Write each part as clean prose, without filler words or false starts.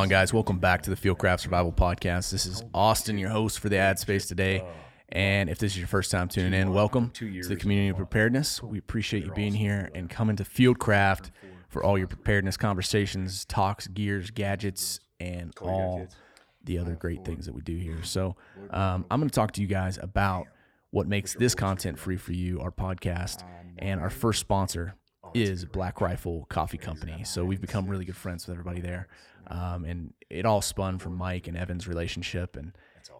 on, guys? Welcome back to the Fieldcraft Survival Podcast. This is Austin, your host for the ad space today. And if this is your first time tuning in, welcome to the community of preparedness. We appreciate you being here and coming to Fieldcraft for all your preparedness conversations, talks, gears, gadgets, and all the other great things that we do here. So I'm going to talk to you guys about what makes this content free for you, our podcast, and our first sponsor is Black Rifle Coffee Company. So we've become really good friends with everybody there. And it all spun from Mike and Evan's relationship. And,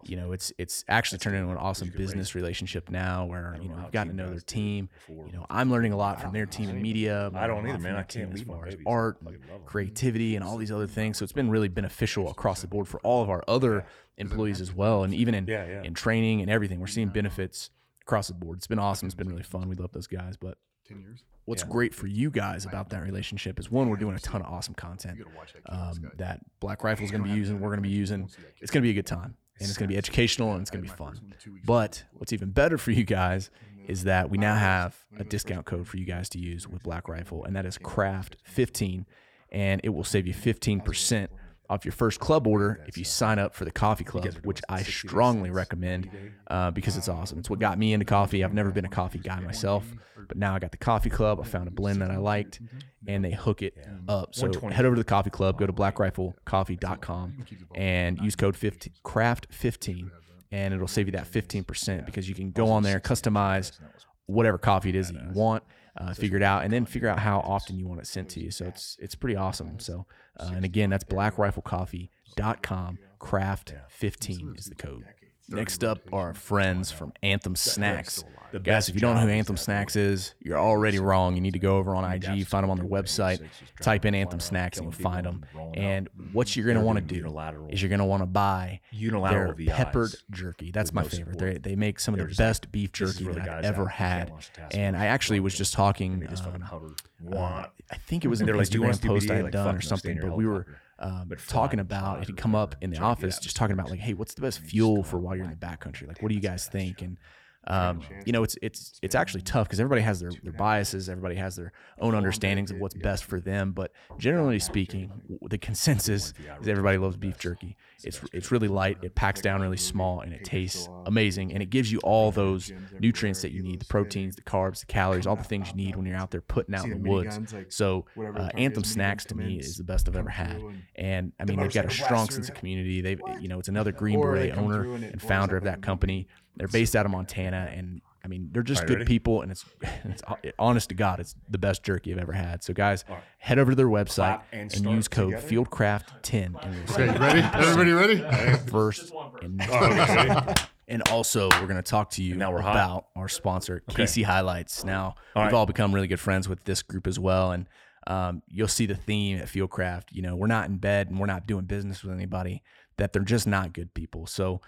you know, it's actually turned into an awesome business relationship now where, you know, I've gotten to know their team. You know, I'm learning a lot from their team in media. I don't either, man. I can't leave as art, creativity, and all these other things. So it's been really beneficial across the board for all of our other employees as well. And even in training and everything, we're seeing benefits across the board. It's been awesome. It's been really fun. We love those guys. But what's great for you guys about that relationship is, one, we're doing a ton of awesome content that Black Rifle is going to be using. We're going to be using. It's going to be a good time, and it's going to be educational, and it's going to be fun. But what's even better for you guys is that we now have a discount code for you guys to use with Black Rifle, and that is CRAFT15, and it will save you 15% off your first club order if you sign up for the coffee club, which I strongly recommend because it's awesome. It's what got me into coffee. I've never been a coffee guy myself, but now I got the coffee club. I found a blend that I liked, and they hook it up. So head over to the coffee club, go to blackriflecoffee.com, and use code CRAFT15, and it'll save you that 15% because you can go on there, customize whatever coffee it is that you want, figure it out, and then figure out how often you want it sent to you. So it's pretty awesome. So and again, that's blackriflecoffee.com. CRAFT15 is the code. Next up are our friends from Anthem Snacks. Guys, if you don't know who Anthem Snacks is, you're already wrong. You need to go over on IG, find them on their website, type in Anthem Snacks, and you'll find them. And what you're going to want to do is you're going to want to buy their peppered jerky. That's my favorite. They make some of the best beef jerky that I've ever had. And I actually was just talking, I think it was an Instagram post I had done or something, but we were talking about, it had come up in the office, just talking about like, hey, what's the best fuel for while you're in the backcountry? Like, what do you guys think? And, you know, it's actually tough because everybody has their biases. Everybody has their own understandings of what's best for them. But generally speaking, the consensus is everybody loves beef jerky. It's really light. It packs down really small, and it tastes amazing. And it gives you all those nutrients that you need, the proteins, the carbs, the calories, all the things you need when you're out there putting out in the woods. So Anthem Snacks to me is the best I've ever had. And I mean, they've got a strong sense of community. They've, you know, it's another Green Beret owner and founder of that company. They're based out of Montana, and I mean, they're just good people, and it's honest to God, it's the best jerky I've ever had. So guys, head over to their website and use code FieldCraft10. And we'll ready? Everybody ready? First and next. And also, we're going to talk to you about our sponsor, KC HiLiTES. Now, we've all become really good friends with this group as well, and you'll see the theme at Fieldcraft. You know, we're not in bed and we're not doing business with anybody, that they're just not good people. So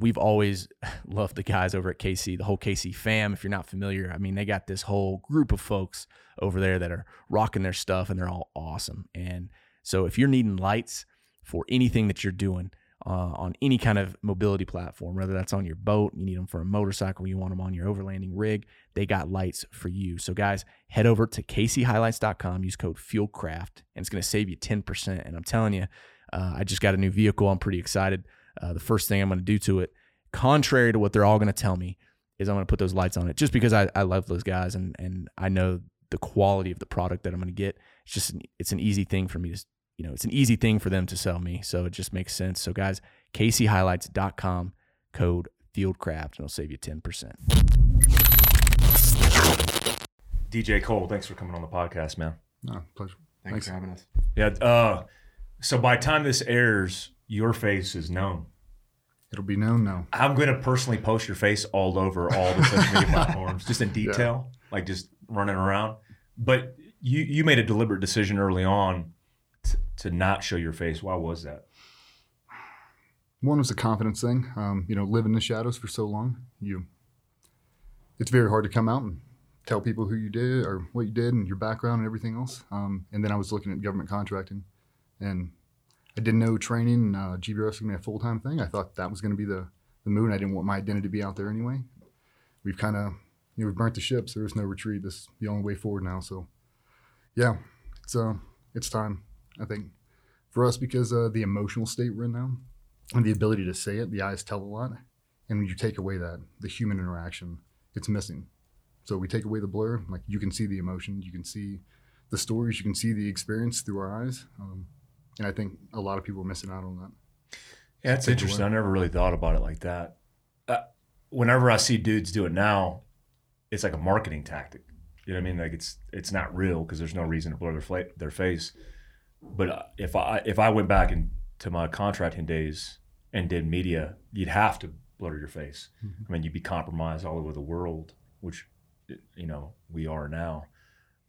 we've always loved the guys over at KC, the whole KC fam. If you're not familiar, I mean, they got this whole group of folks over there that are rocking their stuff, and they're all awesome. And so if you're needing lights for anything that you're doing on any kind of mobility platform, whether that's on your boat, you need them for a motorcycle, you want them on your overlanding rig, they got lights for you. So guys, head over to kchilites.com, use code FieldCraft, and it's going to save you 10%. And I'm telling you, I just got a new vehicle. I'm pretty excited. The first thing I'm going to do to it, contrary to what they're all going to tell me, is I'm going to put those lights on it just because I love those guys, and I know the quality of the product that I'm going to get. It's just it's an easy thing for me to, you know, it's an easy thing for them to sell me. So it just makes sense. So guys, kchilites.com, code FieldCraft, and it'll save you 10%. DJ Cole, thanks for coming on the podcast, man. No, pleasure. Thanks for having us. Yeah. So by the time this airs, your face is known. It'll be known now. I'm going to personally post your face all over all the social media platforms, just in detail, like just running around. But you made a deliberate decision early on to not show your face. Why was that? One was a confidence thing. You know, living in the shadows for so long, it's very hard to come out and tell people who you did or what you did and your background and everything else. And then I was looking at government contracting, and I didn't know training GBRS was going to be a full-time thing. I thought that was going to be the move, and I didn't want my identity to be out there anyway. We've kind of, you know, we've burnt the ships. There was no retreat. This is the only way forward now. So, yeah, it's time. I think for us because the emotional state we're in now and the ability to say it, the eyes tell a lot. And when you take away that, the human interaction, it's missing. So we take away the blur, like you can see the emotion, you can see the stories, you can see the experience through our eyes. And I think a lot of people are missing out on that. Yeah, it's interesting. I never really thought about it like that. Whenever I see dudes do it now, it's like a marketing tactic. You know what I mean? Like it's not real because there's no reason to blur their face. But if I went back into my contracting days and did media, you'd have to blur your face. Mm-hmm. I mean, you'd be compromised all over the world, which, you know, we are now.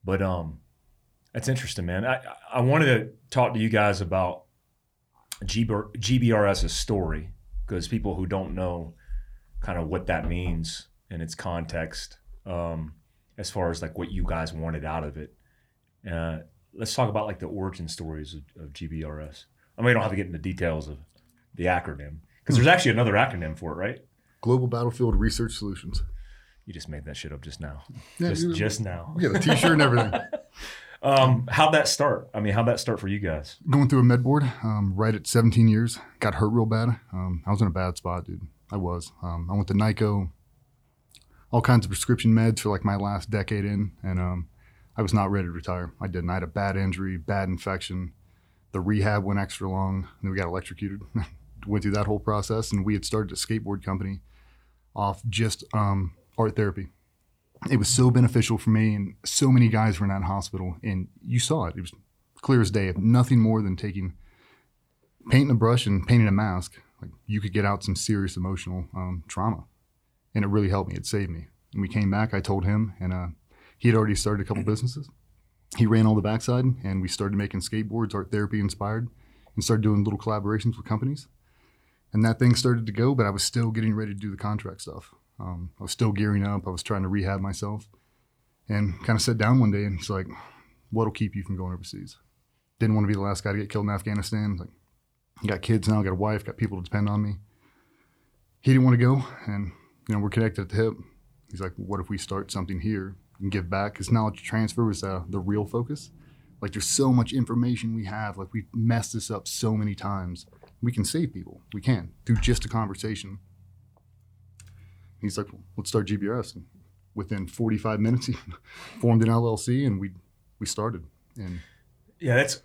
But that's interesting, man. I wanted to talk to you guys about GBRS's story, because people who don't know kind of what that means in its context, as far as like what you guys wanted out of it. Let's talk about like the origin stories of GBRS. I mean, we don't have to get into details of the acronym, because there's actually another acronym for it, right? Global Battlefield Research Solutions. You just made that shit up just now. Yeah, just now. We got a t-shirt and everything. How'd that start? I mean, how'd that start for you guys? Going through a med board, right at 17 years, got hurt real bad. I was in a bad spot, dude. I was. I went to NYCO, all kinds of prescription meds for like my last decade in, and I was not ready to retire. I didn't. I had a bad injury, bad infection. The rehab went extra long, and then we got electrocuted. Went through that whole process, and we had started a skateboard company off just art therapy. It was so beneficial for me, and so many guys were in that hospital, and you saw it. It was clear as day. Nothing more than taking painting a brush and painting a mask. Like you could get out some serious emotional trauma, and it really helped me. It saved me. And we came back. I told him, and he had already started a couple businesses. He ran all the backside, and we started making skateboards, art therapy inspired, and started doing little collaborations with companies. And that thing started to go, but I was still getting ready to do the contract stuff. I was still gearing up. I was trying to rehab myself, and kind of sat down one day and it's like, what'll keep you from going overseas? Didn't want to be the last guy to get killed in Afghanistan. Like, I got kids now, I got a wife, got people to depend on me. He didn't want to go, and you know, we're connected at the hip. He's like, what if we start something here and give back? Because knowledge transfer was the real focus. Like, there's so much information we have. Like, we've messed this up so many times. We can save people. We can, through just a conversation. He's like, well, let's start GBRS. And within 45 minutes, he formed an LLC, and we started. And yeah, that's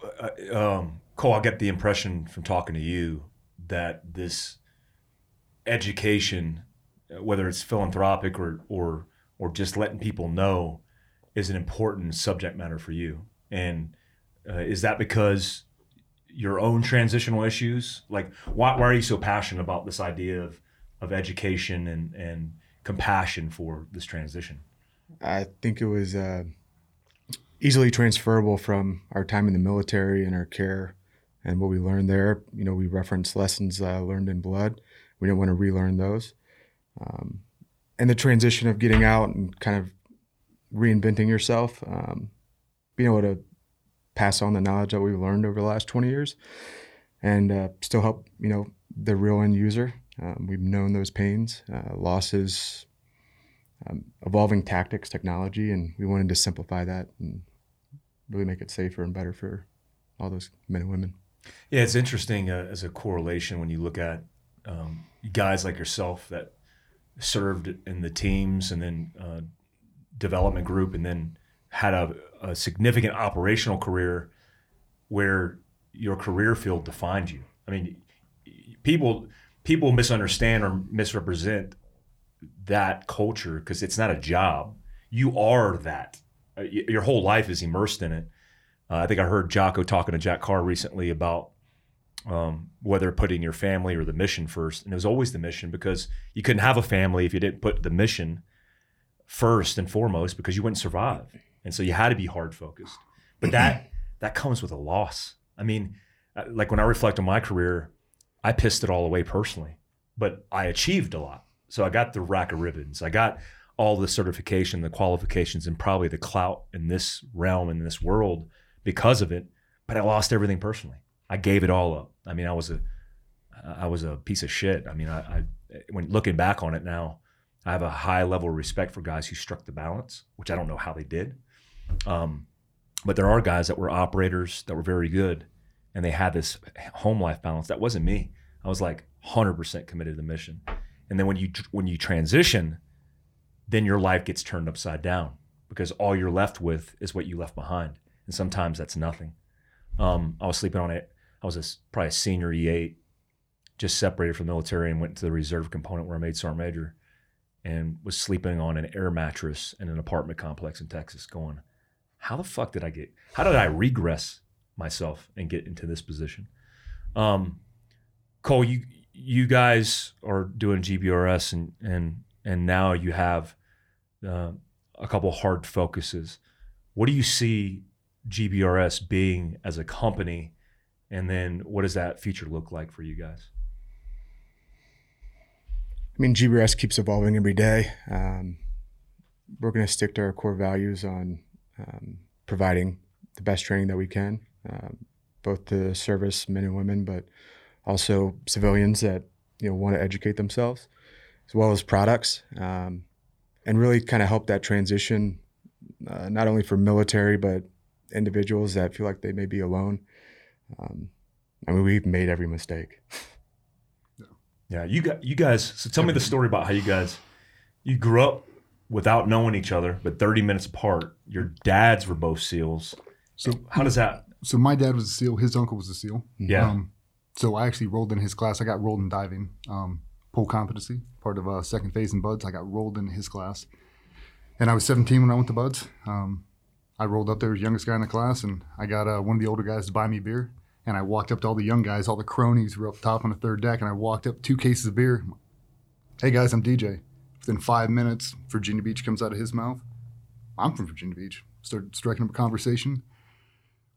Cole. I get the impression from talking to you that this education, whether it's philanthropic or just letting people know, is an important subject matter for you. And is that because your own transitional issues? Like, why are you so passionate about this idea of education and compassion for this transition? I think it was easily transferable from our time in the military and our care and what we learned there. You know, we referenced lessons learned in blood. We didn't want to relearn those. And the transition of getting out and kind of reinventing yourself, being able to pass on the knowledge that we've learned over the last 20 years and still help, you know, the real end user. We've known those pains, losses, evolving tactics, technology, and we wanted to simplify that and really make it safer and better for all those men and women. Yeah, it's interesting as a correlation when you look at guys like yourself that served in the teams and then development group and then had a significant operational career where your career field defined you. I mean, people misunderstand or misrepresent that culture because it's not a job. You are that. Your whole life is immersed in it. I think I heard Jocko talking to Jack Carr recently about whether putting your family or the mission first. And it was always the mission, because you couldn't have a family if you didn't put the mission first and foremost, because you wouldn't survive. And so you had to be hard focused. But that comes with a loss. I mean, like when I reflect on my career, I pissed it all away personally, but I achieved a lot. So I got the rack of ribbons. I got all the certification, the qualifications, and probably the clout in this realm, in this world because of it, but I lost everything personally. I gave it all up. I mean, I was a piece of shit. I mean, I when looking back on it now, I have a high level of respect for guys who struck the balance, which I don't know how they did. But there are guys that were operators that were very good and they had this home life balance. That wasn't me. I was like 100% committed to the mission. And then when you transition, then your life gets turned upside down because all you're left with is what you left behind. And sometimes that's nothing. I was sleeping on it. I was probably a senior E8, just separated from the military and went to the reserve component where I made Sergeant Major, and was sleeping on an air mattress in an apartment complex in Texas going, how the fuck did I get, how did I regress myself and get into this position? Cole, you guys are doing GBRS and now you have a couple hard focuses. What do you see GBRS being as a company? And then what does that future look like for you guys? I mean, GBRS keeps evolving every day. We're going to stick to our core values on providing the best training that we can, both to service men and women, but also civilians that want to educate themselves, as well as products, and really kind of help that transition, not only for military, but individuals that feel like they may be alone. I mean, we've made every mistake. Yeah, you guys. So tell me the story about how you grew up without knowing each other, but 30 minutes apart. Your dads were both SEALs. So how does that? So my dad was a SEAL. His uncle was a SEAL. Yeah. So I actually rolled in his class. I got rolled in diving, pole competency, part of second phase in Buds. I got rolled in his class, and I was 17 when I went to Buds. I rolled up there, youngest guy in the class, and I got one of the older guys to buy me beer. And I walked up to all the young guys, all the cronies were up top on the third deck, and I walked up 2 cases of beer. Hey guys, I'm DJ. Within 5 minutes, Virginia Beach comes out of his mouth. I'm from Virginia Beach. Started striking up a conversation.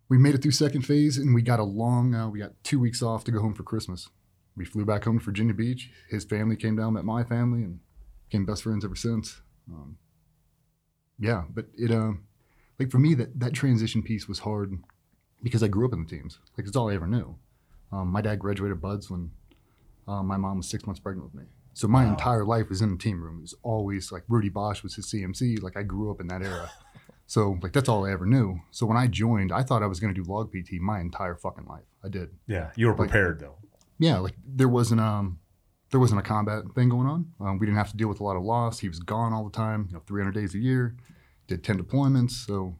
We made it through second phase, and we got we got 2 weeks off to go home for Christmas. We flew back home to Virginia Beach. His family came down, met my family, and became best friends ever since. Yeah, but it, like for me, that transition piece was hard. Because I grew up in the teams. Like, it's all I ever knew. My dad graduated Buds when my mom was 6 months pregnant with me. So my entire life was in the team room. It was always, like, Rudy Bosch was his CMC. Like, I grew up in that era. So, like, that's all I ever knew. So when I joined, I thought I was going to do log PT my entire fucking life. I did. Yeah, you were prepared, though. Yeah, like, there wasn't a combat thing going on. We didn't have to deal with a lot of loss. He was gone all the time, 300 days a year. Did 10 deployments. So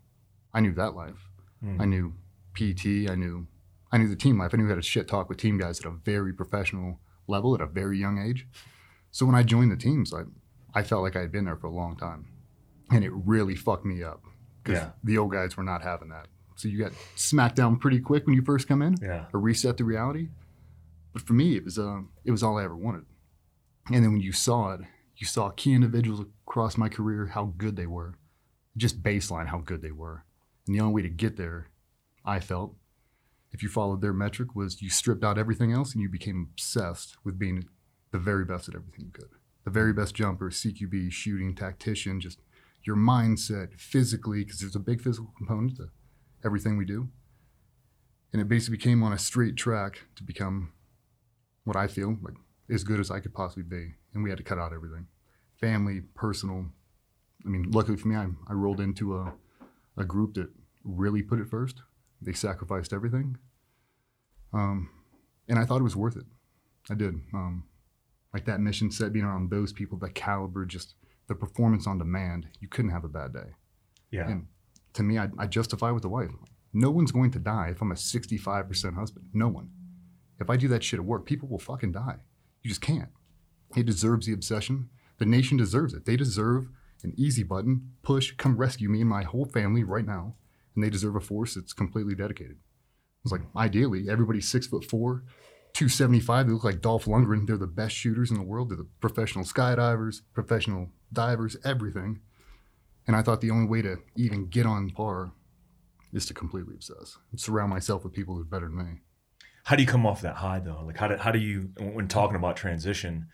I knew that life. Mm. I knew PT, I knew the team life. I knew we had a shit talk with team guys at a very professional level at a very young age. So when I joined the teams, I felt like I had been there for a long time. And it really fucked me up because the old guys were not having that. So you got smacked down pretty quick when you first come in, or reset to reality. But for me, it was all I ever wanted. And then when you saw it, you saw key individuals across my career, how good they were, just baseline how good they were. And the only way to get there, I felt, if you followed their metric, was you stripped out everything else and you became obsessed with being the very best at everything you could. The very best jumper, CQB, shooting, tactician, just your mindset physically, because there's a big physical component to everything we do. And it basically became on a straight track to become what I feel like as good as I could possibly be. And we had to cut out everything. Family, personal. I mean, luckily for me, I rolled into a group that really put it first. They sacrificed everything. And I thought it was worth it. I did. Like that mission set, being around those people, the caliber, just the performance on demand, you couldn't have a bad day. Yeah. And to me, I justify with the wife. No one's going to die if I'm a 65% husband. No one. If I do that shit at work, people will fucking die. You just can't. It deserves the obsession. The nation deserves it. They deserve an easy button, push, come rescue me and my whole family right now. And they deserve a force that's completely dedicated. It's like, ideally, everybody's 6'4", 275. They look like Dolph Lundgren. They're the best shooters in the world. They're the professional skydivers, professional divers, everything. And I thought the only way to even get on par is to completely obsess and surround myself with people who are better than me. How do you come off that high, though? Like, how do you, when talking about transition,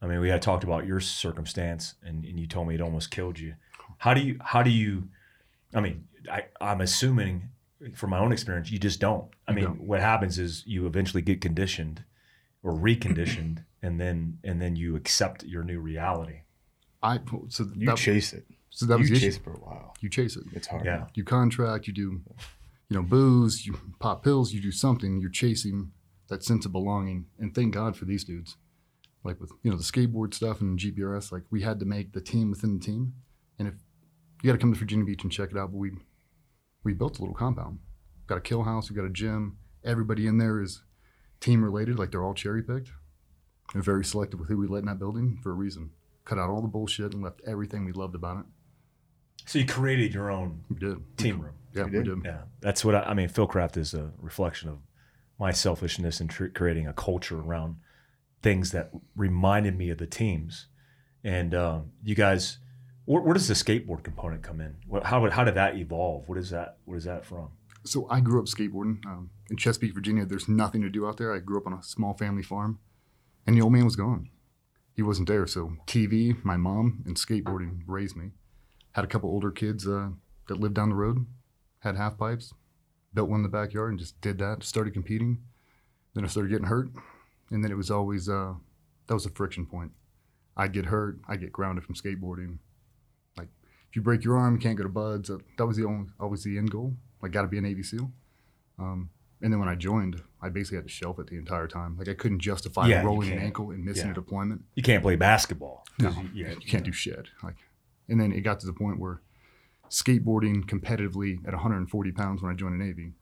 I mean, we had talked about your circumstance, and you told me it almost killed you. How do you, I mean, I'm assuming from my own experience, you just don't. I mean, what happens is you eventually get conditioned or reconditioned, and then you accept your new reality. So you chase it. So that was the issue. You chase it for a while. You chase it. It's hard. Yeah. You contract. You do. you know, booze, you pop pills, you do something, you're chasing that sense of belonging. And thank God for these dudes. Like with, you know, the skateboard stuff and GBRS, like we had to make the team within the team. And if you got to come to Virginia Beach and check it out, but we built a little compound. We've got a kill house, we've got a gym. Everybody in there is team related, like they're all cherry picked. We're very selective with who we let in that building for a reason. Cut out all the bullshit and left everything we loved about it. So you created your own team room. Yeah, we did. Yeah, that's what I mean. Fieldcraft is a reflection of my selfishness in creating a culture around things that reminded me of the teams. And you guys, where does the skateboard component come in? How did that evolve? What is that from? So I grew up skateboarding in Chesapeake, Virginia. There's nothing to do out there. I grew up on a small family farm, and the old man was gone. He wasn't there. So TV, my mom, and skateboarding raised me. Had a couple older kids that lived down the road, had half pipes, built one in the backyard, and just did that. Started competing. Then I started getting hurt. And then it was always, that was a friction point. I'd get hurt. I'd get grounded from skateboarding. Like, if you break your arm, you can't go to Bud's. That was always the end goal. Like, got to be a Navy SEAL. And then when I joined, I basically had to shelf it the entire time. Like, I couldn't justify rolling an ankle and missing a deployment. You can't play basketball. No, you can't do shit. Like, and then it got to the point where skateboarding competitively at 140 pounds when I joined the Navy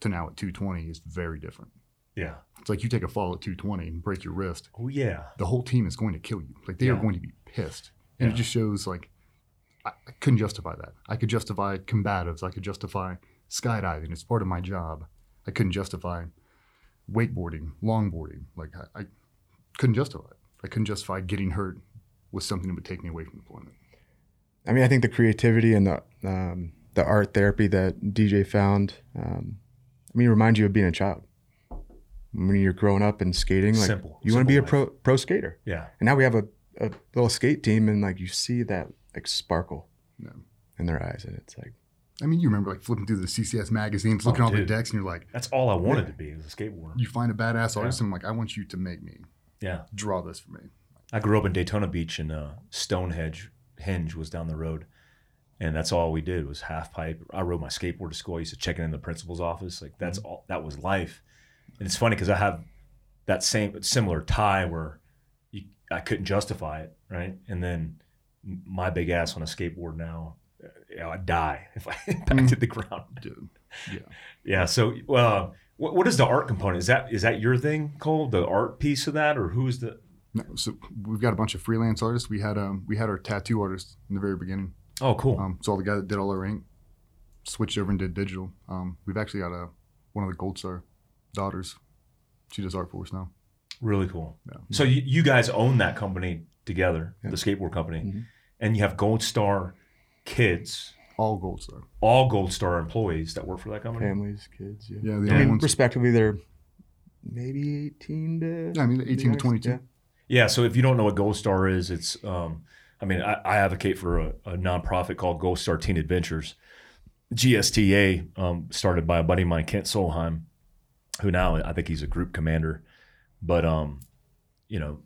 to now at 220 is very different. Yeah. It's like you take a fall at 220 and break your wrist. Oh, yeah. The whole team is going to kill you. Like, they are going to be pissed. And it just shows, like, I couldn't justify that. I could justify combatives. I could justify skydiving. It's part of my job. I couldn't justify wakeboarding, longboarding. Like, I couldn't justify it. I couldn't justify getting hurt with something that would take me away from deployment. I mean, I think the creativity and the art therapy that DJ found, I mean, it reminds you of being a child. When you're growing up and skating, like you want to be a pro skater. Yeah. And now we have a little skate team, and like you see that like sparkle in their eyes, and it's like. I mean, you remember like flipping through the CCS magazines, looking at all the decks, and you're like. That's all I wanted to be as a skateboarder. You find a badass artist, and I'm like, I want you to make me. Yeah. Draw this for me. I grew up in Daytona Beach, and Stonehenge was down the road, and that's all we did was half pipe. I rode my skateboard to school. I used to check it in the principal's office. Like that's all. That was life. And it's funny because I have that similar tie where I couldn't justify it, right? And then my big ass on a skateboard now, I'd die if I impacted the ground. Dude. Yeah. Yeah. So, what is the art component? Is that your thing, Cole? The art piece of that, or who's the? No, so we've got a bunch of freelance artists. We had our tattoo artist in the very beginning. Oh, cool. So the guy that did all our ink switched over and did digital. We've actually got one of the Gold Star daughters. She does art for us now. Really cool. Yeah. So you guys own that company together, the skateboard company, and you have Gold Star kids. All Gold Star employees that work for that company. Families, kids. Yeah. I mean, respectively, they're maybe 18 to 22. Yeah. Yeah, so if you don't know what Gold Star is, it's, I advocate for a nonprofit called Gold Star Teen Adventures, GSTA, started by a buddy of mine, Kent Solheim, who now I think he's a group commander. But, you know,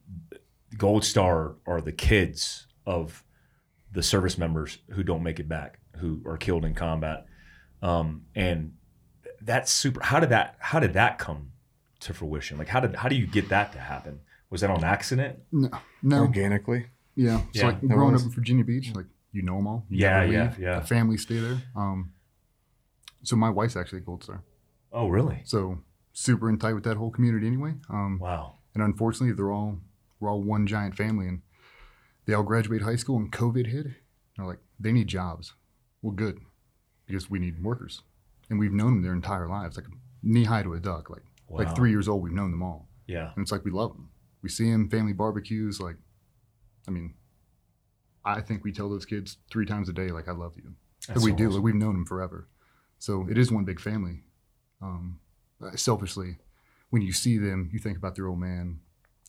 Gold Star are the kids of the service members who don't make it back, who are killed in combat. And that's super. How did that come to fruition? Like, how do you get that to happen? Was that on accident? No. Organically. Yeah. So like growing up in Virginia Beach, like you know them all. You The family stay there. So my wife's actually a Gold Star. Oh, really? So super in tight with that whole community anyway. Wow. And unfortunately, we're all one giant family, and they all graduated high school, and COVID hit. And they're like, they need jobs. Well, good, because we need workers, and we've known them their entire lives, like knee high to a duck. Like like 3 years old, we've known them all. Yeah. And it's like we love them. We see him, family barbecues, like, I mean, I think we tell those kids 3 times a day, like, I love you. That's so awesome. Like, we've known them forever. So it is one big family. Selfishly, when you see them, you think about their old man,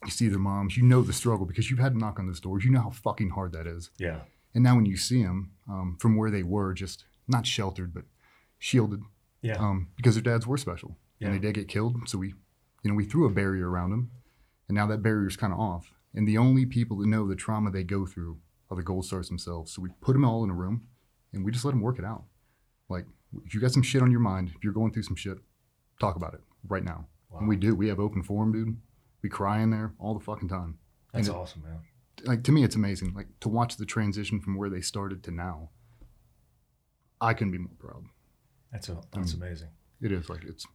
you see their moms, you know the struggle because you've had to knock on those doors. You know how fucking hard that is. Yeah. And now when you see them from where they were, just not sheltered, but shielded. Yeah. Because their dads were special. Yeah. And they did get killed. So we, you know, we threw a barrier around them. And now that barrier's kind of off. And the only people that know the trauma they go through are the Gold Stars themselves. So we put them all in a room, and we just let them work it out. Like, If you got some shit on your mind, if you're going through some shit, talk about it right now. Wow. And we do. We have open forum, dude. We cry in there all the fucking time. That's awesome, man. Like, to me, it's amazing. Like, to watch the transition from where they started to now, I couldn't be more proud. That's amazing. It is. Like, it's.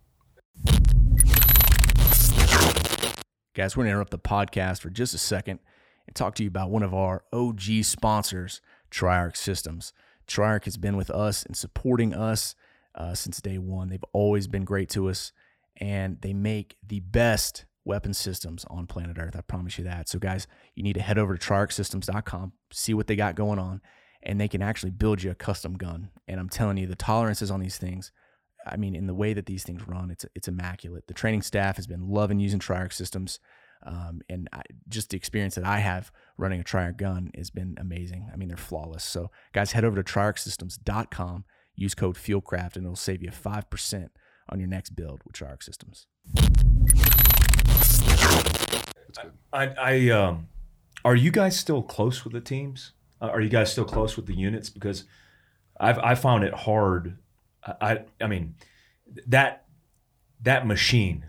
Guys, we're going to interrupt the podcast for just a second and talk to you about one of our OG sponsors, Triarc Systems. Triarc has been with us and supporting us since day one. They've always been great to us, and they make the best weapon systems on planet Earth. I promise you that. So guys, you need to head over to triarcsystems.com, see what they got going on, and they can actually build you a custom gun. And I'm telling you, the tolerances on these things, I mean, in the way that these things run, it's immaculate. The training staff has been loving using Triarc Systems. Just the experience that I have running a Triarc gun has been amazing. I mean, they're flawless. So guys, head over to triarcsystems.com, use code Fieldcraft, and it'll save you 5% on your next build with Triarc Systems. I are you guys still close with the teams? Are you guys still close with the units? Because I found it hard. I mean, that machine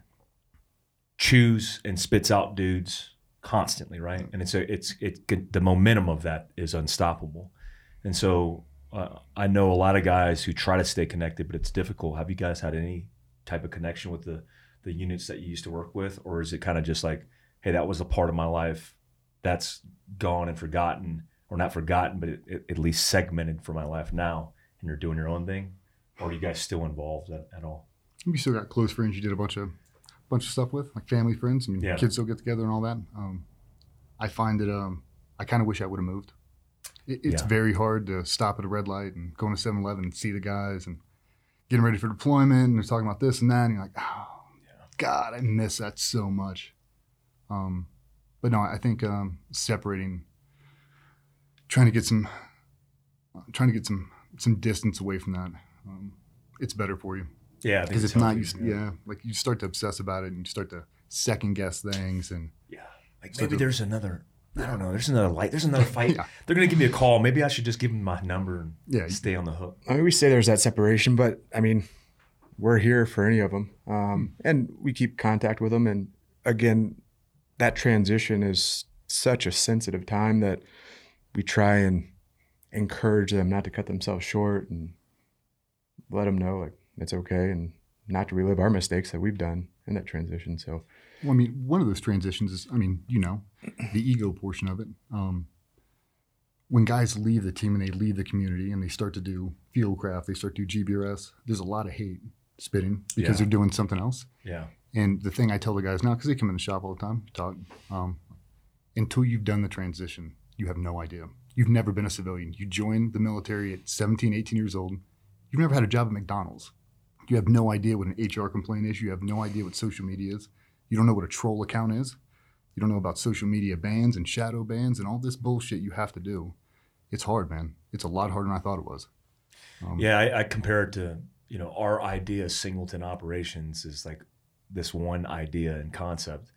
chews and spits out dudes constantly, right? And the momentum of that is unstoppable. And so I know a lot of guys who try to stay connected, but it's difficult. Have you guys had any type of connection with the units that you used to work with? Or is it kind of just like, hey, that was a part of my life that's gone and forgotten, or not forgotten, but it at least segmented for my life now, and you're doing your own thing? Or are you guys still involved at all? We still got close friends you did a bunch of stuff with, like family friends. I mean, yeah. Kids still get together and all that. I find that I kind of wish I would have moved. It's very hard to stop at a red light and go to 7-Eleven and see the guys and getting ready for deployment, and they're talking about this and that, and you're like, oh, yeah. God, I miss that so much. But no, I think separating, trying to get some distance away from that. It's better for you. Yeah. Because if not, like you start to obsess about it, and you start to second guess things, and like maybe there's another, I don't know, there's another light, there's another fight. Yeah. They're going to give me a call. Maybe I should just give them my number and stay on the hook. I mean, we say there's that separation, but I mean, we're here for any of them. And we keep contact with them. And again, that transition is such a sensitive time that we try and encourage them not to cut themselves short and let them know, like, it's okay, and not to relive our mistakes that we've done in that transition. So, well, I mean, one of those transitions is, I mean, you know, the ego portion of it. When guys leave the team and they leave the community and they start to do Fieldcraft, they start to do GBRS, there's a lot of hate spitting because they're doing something else. Yeah. And the thing I tell the guys now, because they come in the shop all the time, talk, until you've done the transition, you have no idea. You've never been a civilian. You joined the military at 17, 18 years old. You've never had a job at McDonald's. You have no idea what an HR complaint is. You have no idea what social media is. You don't know what a troll account is. You don't know about social media bans and shadow bans and all this bullshit you have to do. It's hard, man. It's a lot harder than I thought it was. I compare it to, you know, our idea, singleton operations, is like this one idea and concept.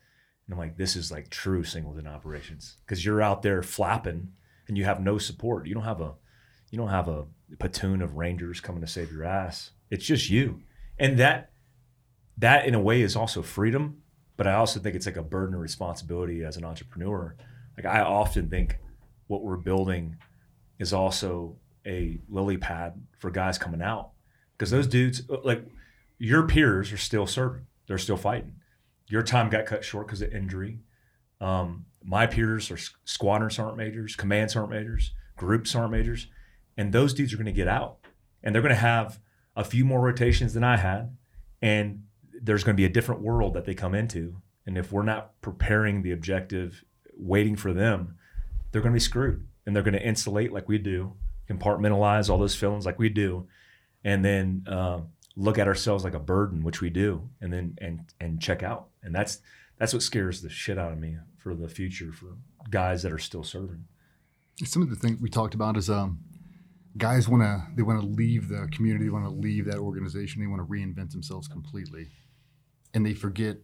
And I'm like, this is like true singleton operations, because you're out there flapping and you have no support. You don't have a platoon of Rangers coming to save your ass. It's just you. And that in a way is also freedom, but I also think it's like a burden of responsibility as an entrepreneur. Like, I often think what we're building is also a lily pad for guys coming out, because those dudes, like your peers, are still serving. They're still fighting. Your time got cut short because of injury. My peers are squadron sergeant majors, command sergeant majors, group sergeant majors. And those dudes are going to get out, and they're going to have a few more rotations than I had. And there's going to be a different world that they come into. And if we're not preparing the objective, waiting for them, they're going to be screwed, and they're going to insulate like we do, compartmentalize all those feelings like we do. And then look at ourselves like a burden, which we do, and then, and check out. And that's what scares the shit out of me for the future, for guys that are still serving. Some of the things we talked about is, guys want to leave the community, they want to leave that organization, they want to reinvent themselves completely. And they forget,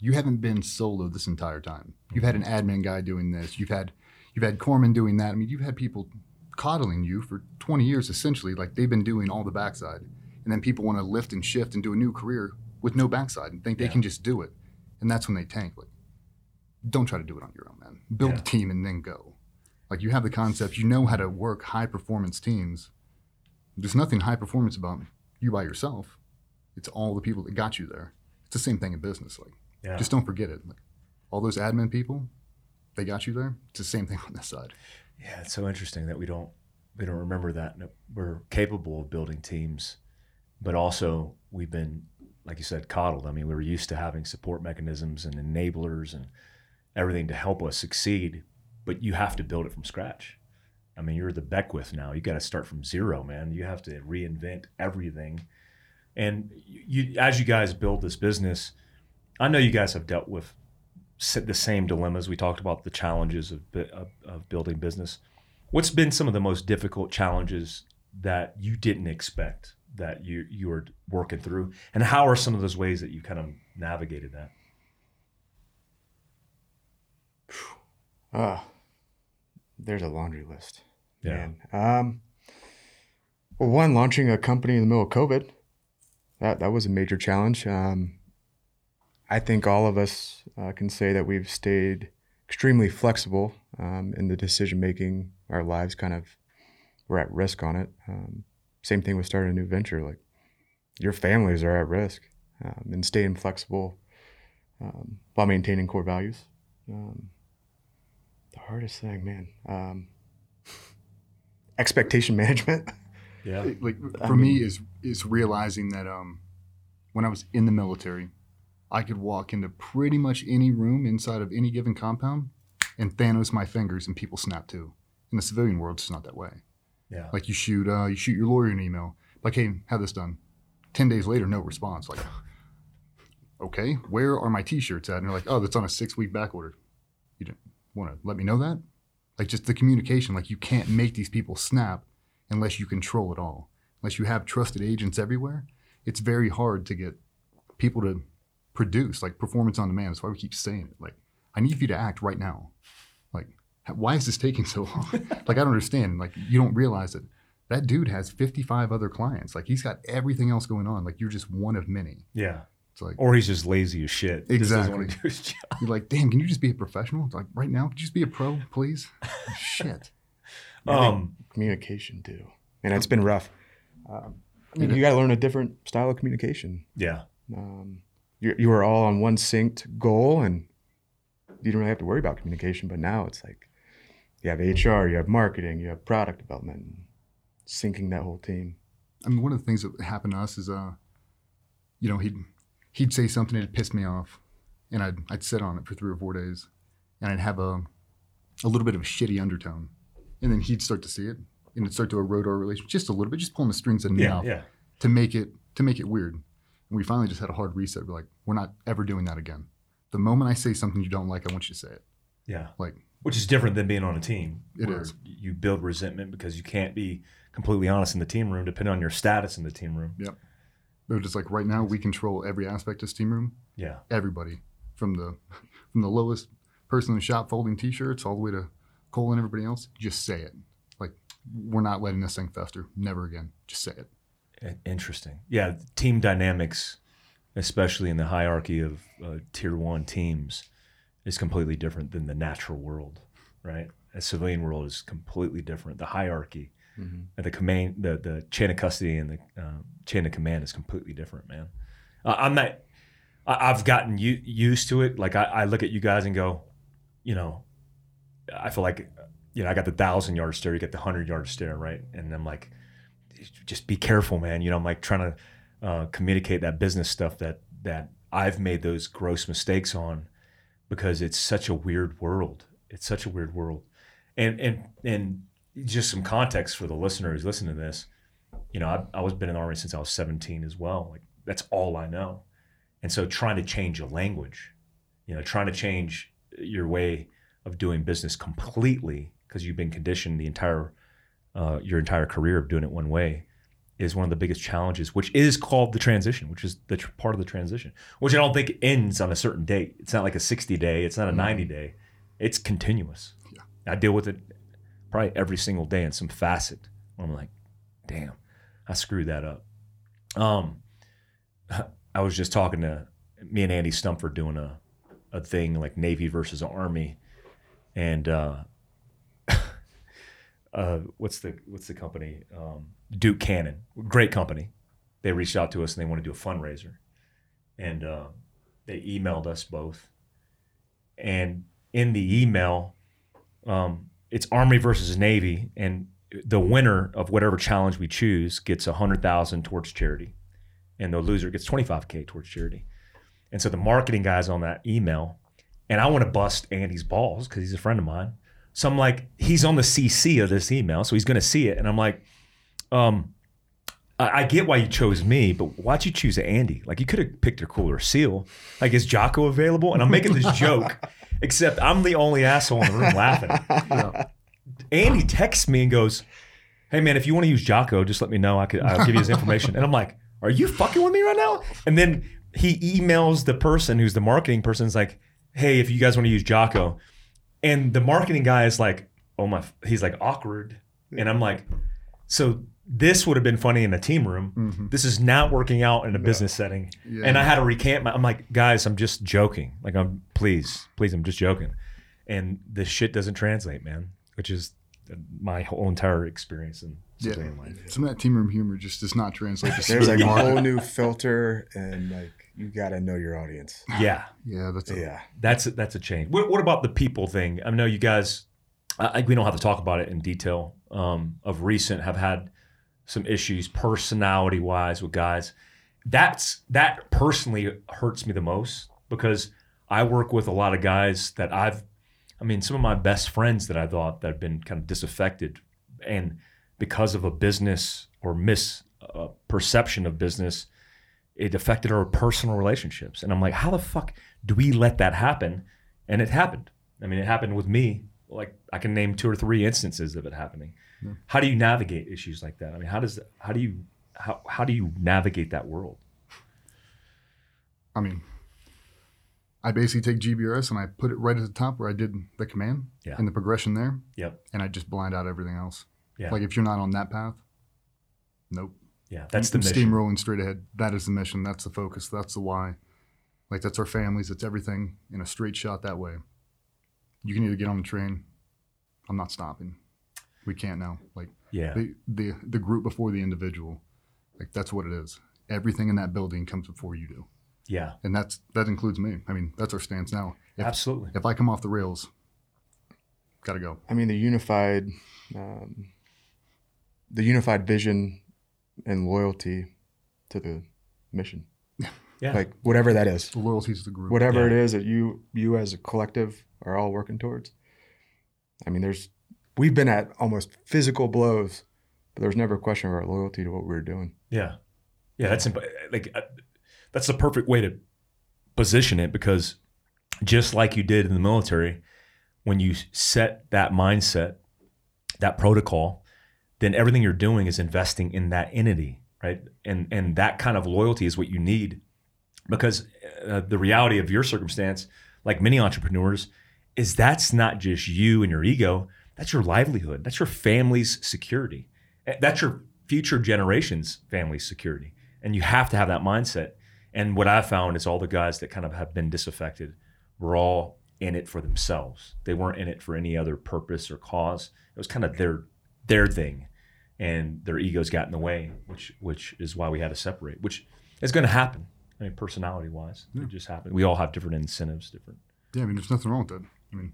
you haven't been solo this entire time. You've had an admin guy doing this. You've had corpsman doing that. I mean, you've had people coddling you for 20 years, essentially, like they've been doing all the backside. And then people want to lift and shift and do a new career with no backside and think they can just do it. And that's when they tank. Like, don't try to do it on your own, man. Build a team and then go. Like, you have the concept, you know how to work high-performance teams. There's nothing high-performance about you by yourself. It's all the people that got you there. It's the same thing in business. Like, just don't forget it. Like, all those admin people, they got you there. It's the same thing on this side. Yeah, it's so interesting that we don't remember that. We're capable of building teams, but also we've been, like you said, coddled. I mean, we were used to having support mechanisms and enablers and everything to help us succeed, but you have to build it from scratch. I mean, you're the Beckwith now. You got to start from zero, man. You have to reinvent everything. And you, as you guys build this business, I know you guys have dealt with the same dilemmas. We talked about the challenges of building business. What's been some of the most difficult challenges that you didn't expect that you were working through? And how are some of those ways that you kind of navigated that? There's a laundry list. Yeah. Man. Well, one, launching a company in the middle of COVID, that was a major challenge. I think all of us can say that we've stayed extremely flexible in the decision making. Our lives kind of were at risk on it. Same thing with starting a new venture. Like, your families are at risk, and staying flexible while maintaining core values. The hardest thing, man, expectation management. Yeah. Like, for me is realizing that when I was in the military, I could walk into pretty much any room inside of any given compound and Thanos my fingers and people snap too. In the civilian world, it's not that way. Yeah. Like, you shoot your lawyer an email, like, hey, have this done. 10 days later, no response. Like, okay, where are my t-shirts at? And they're like, oh, that's on a 6-week back order. You didn't want to let me know that? Like, just the communication. Like, you can't make these people snap unless you control it all. Unless you have trusted agents everywhere, it's very hard to get people to produce, like, performance on demand. That's why we keep saying it. Like, I need you to act right now. Like, why is this taking so long? Like, I don't understand. Like, you don't realize that dude has 55 other clients. Like, he's got everything else going on. Like, you're just one of many. Yeah. It's like, or he's just lazy as shit. Exactly. Do his job. You're like, damn, can you just be a professional? It's like, right now, could you just be a pro, please? Shit. Communication too. And it's been rough. I mean, you got to learn a different style of communication. Yeah. You were all on one synced goal, and you didn't really have to worry about communication. But now it's like, you have HR, you have marketing, you have product development, and syncing that whole team. I mean, one of the things that happened to us is, he'd say something that'd piss me off, and I'd sit on it for 3 or 4 days, and I'd have a little bit of a shitty undertone, and then he'd start to see it, and it'd start to erode our relationship just a little bit, just pulling the strings in the mouth to make it weird. And we finally just had a hard reset. We're like, we're not ever doing that again. The moment I say something you don't like, I want you to say it. Yeah. Like, which is different than being on a team. It is. You build resentment because you can't be completely honest in the team room, depending on your status in the team room. Yep. They're just like, right now we control every aspect of this team room. Yeah. Everybody, from the lowest person in the shop folding t-shirts all the way to Cole and everybody else, just say it. Like, we're not letting this thing fester. Never again. Just say it. Interesting. Yeah, team dynamics, especially in the hierarchy of tier one teams, is completely different than the natural world, right? A civilian world is completely different. The hierarchy, and the command, the chain of custody and the chain of command is completely different, man. I've gotten used to it. Like, I look at you guys and go, I feel like, I got the 1,000-yard stare, you got the 100-yard stare, right? And I'm like, just be careful, man. I'm like trying to communicate that business stuff that I've made those gross mistakes on, because it's such a weird world. It's such a weird world. And just some context for the listener who's listening to this, I was been in the Army since I was 17 as well. Like, that's all I know. And so trying to change a language, trying to change your way of doing business completely, because you've been conditioned the entire your entire career of doing it one way, is one of the biggest challenges, which is called the transition, which is the part of the transition, which I don't think ends on a certain date. It's not like a 60-day. It's not a 90-day. It's continuous. Yeah. I deal with it probably every single day in some facet. I'm like, damn, I screwed that up. I was just talking to, me and Andy Stumpford doing a thing like Navy versus Army, and what's the company? Duke Cannon, great company. They reached out to us and they want to do a fundraiser, and they emailed us both. And in the email, it's Army versus Navy, and the winner of whatever challenge we choose gets $100,000 towards charity, and the loser gets $25K towards charity. And so the marketing guy's on that email, and I want to bust Andy's balls because he's a friend of mine. So I'm like, he's on the CC of this email, so he's going to see it. And I'm like, I get why you chose me, but why'd you choose Andy? Like, you could have picked a cooler seal. Like, is Jocko available? And I'm making this joke, except I'm the only asshole in the room laughing. You know? Andy texts me and goes, hey, man, if you want to use Jocko, just let me know. I'll give you his information. And I'm like, are you fucking with me right now? And then he emails the person who's the marketing person. Is like, hey, if you guys want to use Jocko. And the marketing guy is like, oh my, he's like awkward. And I'm like, so this would have been funny in a team room. Mm-hmm. This is not working out in a business setting. Yeah. And I had to recant I'm like, guys, I'm just joking. Like, please, I'm just joking. And this shit doesn't translate, man, which is my whole entire experience in something in life. Some of that team room humor just does not translate. There's like a whole new filter, and like, you gotta know your audience. Yeah, yeah, that's a change. What about the people thing? I know you guys. We don't have to talk about it in detail. Of recent, have had some issues personality wise with guys. That personally hurts me the most because I work with a lot of guys that some of my best friends that I thought that have been kind of disaffected, and because of a business or misperception of business, it affected our personal relationships. And I'm like, how the fuck do we let that happen? And it happened. I mean, it happened with me. Like, I can name 2 or 3 instances of it happening. Yeah. How do you navigate issues like that? I mean, how do you navigate that world? I mean, I basically take GBRS and I put it right at the top where I did the command and the progression there. Yep. And I just blind out everything else. Yeah. Like, if you're not on that path, nope. Yeah, that's the mission. Steamrolling straight ahead. That is the mission. That's the focus. That's the why. Like, that's our families. That's everything in a straight shot that way. You can either get on the train. I'm not stopping. We can't now. Like, the group before the individual. Like, that's what it is. Everything in that building comes before you do. Yeah. And that includes me. I mean, that's our stance now. Absolutely. If I come off the rails, got to go. I mean, the unified vision and loyalty to the mission. Yeah. Like, whatever that is. Loyalty to the group. Whatever it is that you as a collective are all working towards. I mean, we've been at almost physical blows, but there's never a question of our loyalty to what we were doing. Yeah. Yeah, that's the perfect way to position it, because just like you did in the military, when you set that mindset, that protocol, then everything you're doing is investing in that entity, right? And that kind of loyalty is what you need, because the reality of your circumstance, like many entrepreneurs, is that's not just you and your ego, that's your livelihood, that's your family's security, that's your future generation's family's security. And you have to have that mindset. And what I found is all the guys that kind of have been disaffected were all in it for themselves. They weren't in it for any other purpose or cause. It was kind of their thing. And their egos got in the way, which is why we had to separate, which is going to happen. I mean, personality-wise, it just happened. We all have different incentives, different. Yeah, I mean, there's nothing wrong with that. I mean,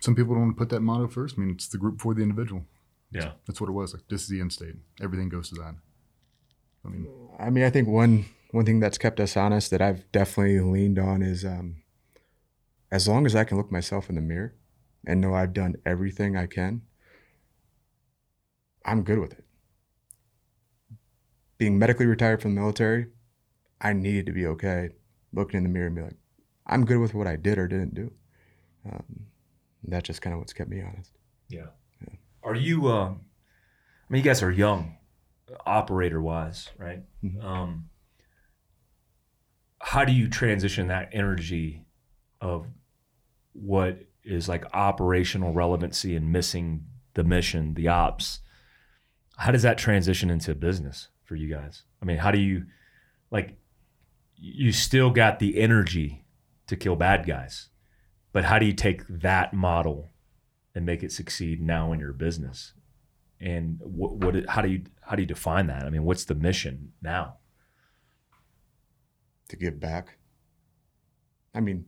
some people don't want to put that motto first. I mean, it's the group for the individual. Yeah, that's what it was. Like, this is the end state. Everything goes to that. I mean, I think one thing that's kept us honest that I've definitely leaned on is, as long as I can look myself in the mirror and know I've done everything I can, I'm good with it. Being medically retired from the military, I needed to be okay looking in the mirror and be like, I'm good with what I did or didn't do. That's just kind of what's kept me honest. Yeah. Are you, I mean, you guys are young, operator wise, right? Mm-hmm. How do you transition that energy of what is like operational relevancy and missing the mission, the ops. How does that transition into business for you guys? I mean, how do you, like, you still got the energy to kill bad guys, but how do you take that model and make it succeed now in your business? And what how do you define that? I mean, what's the mission now? To give back. I mean,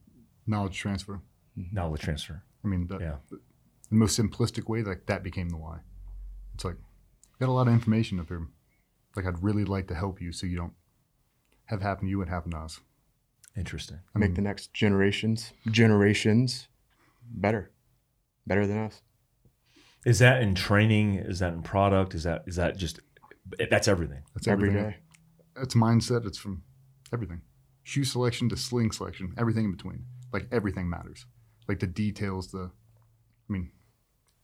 knowledge transfer. Knowledge transfer. I mean, the most simplistic way, like, that became the why. It's like, got a lot of information up here. Like, I'd really like to help you so you don't have happen to you and happen to us. Interesting. I mean, make the next generations better than us. Is that in training? Is that in product? Is that just, that's everything? That's everything. Every day. That's mindset. It's from everything. Shoe selection to sling selection, everything in between. Like, everything matters. Like, the details,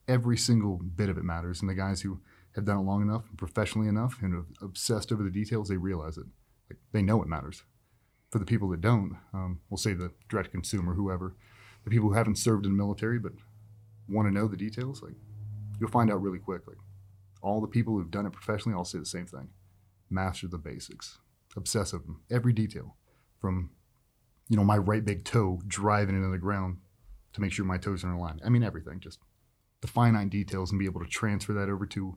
every single bit of it matters. And the guys who have done it long enough, professionally enough, and have obsessed over the details, they realize it. Like, they know it matters. For the people that don't, we'll say the direct consumer, whoever, the people who haven't served in the military but want to know the details, like, you'll find out really quick. Like, all the people who've done it professionally all say the same thing. Master the basics. Obsess over them. Every detail. From, my right big toe driving into the ground to make sure my toes are in line. I mean, everything. Just the finite details, and be able to transfer that over to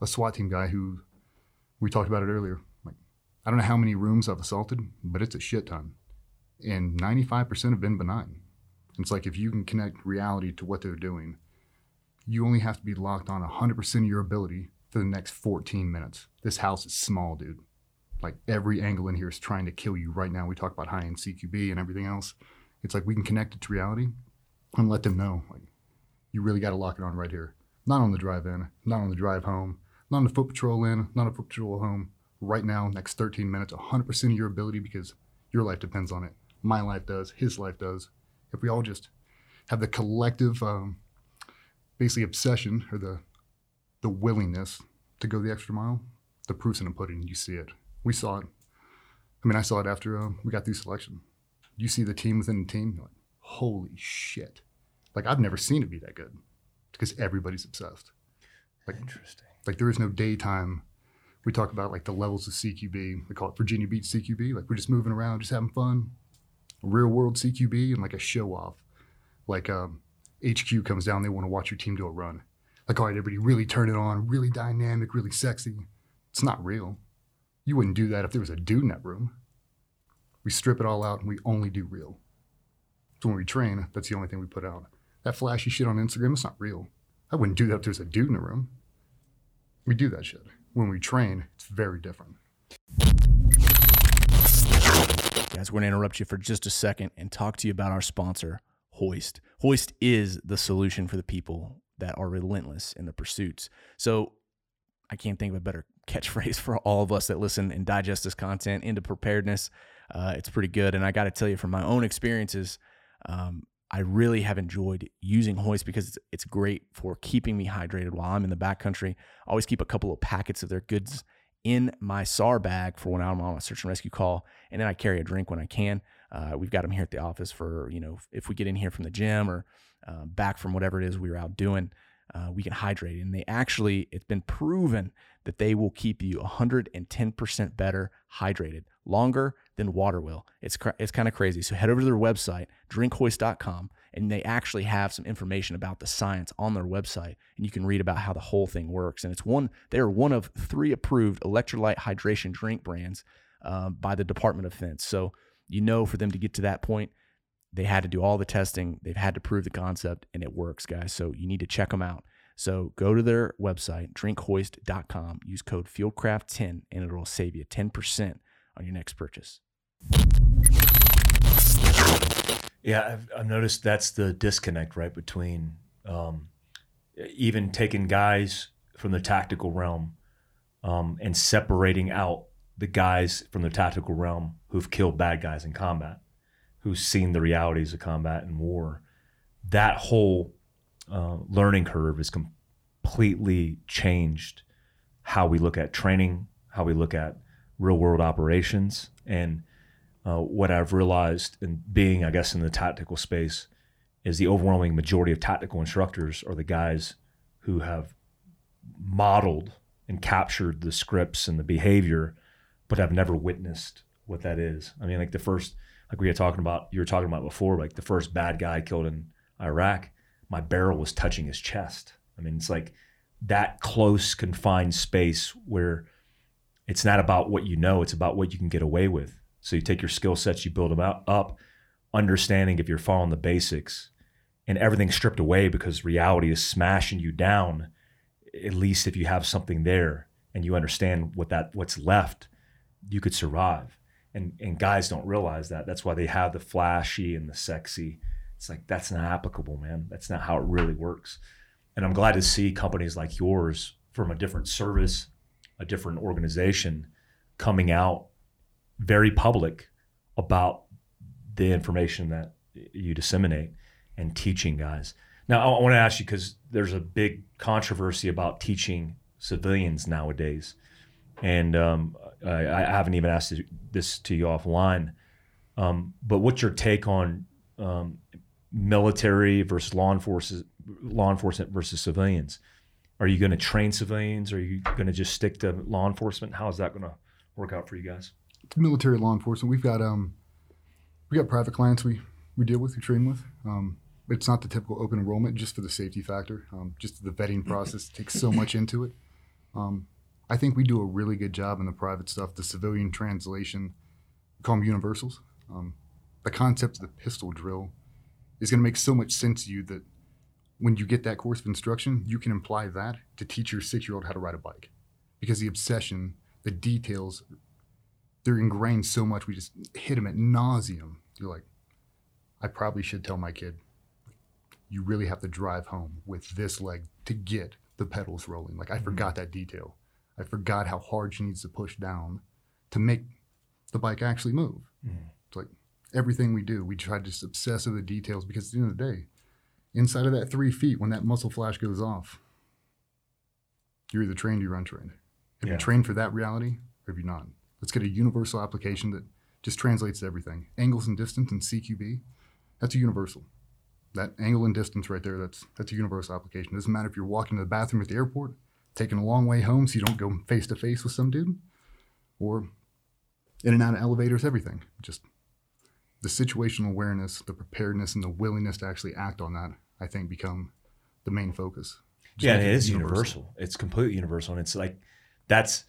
a SWAT team guy who, we talked about it earlier. Like, I don't know how many rooms I've assaulted, but it's a shit ton. And 95% have been benign. It's like, if you can connect reality to what they're doing, you only have to be locked on 100% of your ability for the next 14 minutes. This house is small, dude. Like, every angle in here is trying to kill you right now. We talk about high-end CQB and everything else. It's like, we can connect it to reality and let them know, like, you really got to lock it on right here. Not on the drive in, not on the drive home, not on the foot patrol in, not on the foot patrol home. Right now, next 13 minutes, 100% of your ability, because your life depends on it. My life does, his life does. If we all just have the collective, basically obsession, or the willingness to go the extra mile, the proof's in the pudding, you see it. We saw it. I mean, I saw it after we got through selection. You see the team within the team, you're like, holy shit. Like, I've never seen it be that good, because everybody's obsessed. Like, interesting. Like, there is no daytime. We talk about, like, the levels of CQB. We call it Virginia Beach CQB. Like, we're just moving around, just having fun. Real world CQB and, like, a show off. Like, HQ comes down, they want to watch your team do a run. Like, all right, everybody really turn it on, really dynamic, really sexy. It's not real. You wouldn't do that if there was a dude in that room. We strip it all out and we only do real. So when we train, that's the only thing we put out. That flashy shit on Instagram, it's not real. I wouldn't do that if there was a dude in the room. We do that shit. When we train, it's very different. Guys, we're going to interrupt you for just a second and talk to you about our sponsor, Hoist. Hoist is the solution for the people that are relentless in the pursuits. So I can't think of a better catchphrase for all of us that listen and digest this content into preparedness. It's pretty good. And I got to tell you, from my own experiences, I really have enjoyed using Hoist, because it's great for keeping me hydrated while I'm in the backcountry. I always keep a couple of packets of their goods in my SAR bag for when I'm on a search and rescue call. And then I carry a drink when I can. We've got them here at the office for, if we get in here from the gym or back from whatever it is we were out doing, we can hydrate. And they actually, it's been proven that they will keep you 110% better hydrated, longer than water will. It's kind of crazy. So head over to their website, drinkhoist.com, and they actually have some information about the science on their website, and you can read about how the whole thing works. And they're one of 3 approved electrolyte hydration drink brands by the Department of Defense. So for them to get to that point, they had to do all the testing. They've had to prove the concept, and it works, guys. So you need to check them out. So go to their website, drinkhoist.com. Use code Fieldcraft10, and it'll save you 10% on your next purchase. Yeah, I've noticed that's the disconnect, right, between even taking guys from the tactical realm and separating out the guys from the tactical realm who've killed bad guys in combat, who's seen the realities of combat and war. That whole learning curve has completely changed how we look at training, how we look at real world operations. And what I've realized in being, I guess, in the tactical space is the overwhelming majority of tactical instructors are the guys who have modeled and captured the scripts and the behavior, but have never witnessed what that is. I mean, like the first, like we were talking about, you were talking about before, like the first bad guy I killed in Iraq, my barrel was touching his chest. I mean, it's like that close confined space where it's not about what you know, it's about what you can get away with. So you take your skill sets, you build them up, understanding if you're following the basics, and everything's stripped away because reality is smashing you down. At least if you have something there and you understand what's left, you could survive. And guys don't realize that. That's why they have the flashy and the sexy. It's like, that's not applicable, man. That's not how it really works. And I'm glad to see companies like yours from a different service, a different organization, coming out very public about the information that you disseminate and teaching guys. Now, I want to ask you, because there's a big controversy about teaching civilians nowadays. And I haven't even asked this to you offline, but what's your take on military versus law enforcement versus civilians? Are you going to train civilians? Or are you going to just stick to law enforcement? How is that going to work out for you guys? It's military law enforcement. We've got private clients we deal with, we train with. It's not the typical open enrollment, just for the safety factor, just the vetting process takes so much into it. I think we do a really good job in the private stuff, the civilian translation, we call them universals. The concept of the pistol drill is going to make so much sense to you that when you get that course of instruction, you can apply that to teach your 6-year-old how to ride a bike. Because the obsession, the details, they're ingrained so much, we just hit them at nauseum. You're like, I probably should tell my kid, you really have to drive home with this leg to get the pedals rolling. Like, I forgot that detail. I forgot how hard she needs to push down to make the bike actually move. Mm-hmm. It's like everything we do, we try to just obsess over the details, because at the end of the day, inside of that 3 feet, when that muscle flash goes off, you're either trained or you're untrained. If you're trained for that reality, or if you're not. Let's get a universal application that just translates to everything. Angles and distance and CQB, that's a universal. That angle and distance right there, that's a universal application. It doesn't matter if you're walking to the bathroom at the airport, taking a long way home so you don't go face to face with some dude, or in and out of elevators, everything. Just the situational awareness, the preparedness, and the willingness to actually act on that, I think, become the main focus. Just it is universal. It's completely universal. And it's like, that's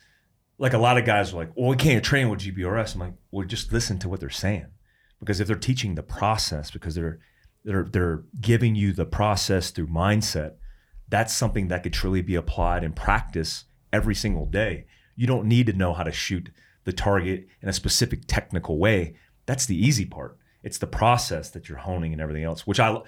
like, a lot of guys are like, well, we can't train with GBRS. I'm like, well, just listen to what they're saying. Because if they're teaching the process, because they're giving you the process through mindset, that's something that could truly be applied in practice every single day. You don't need to know how to shoot the target in a specific technical way. That's the easy part. It's the process that you're honing and everything else, which I'm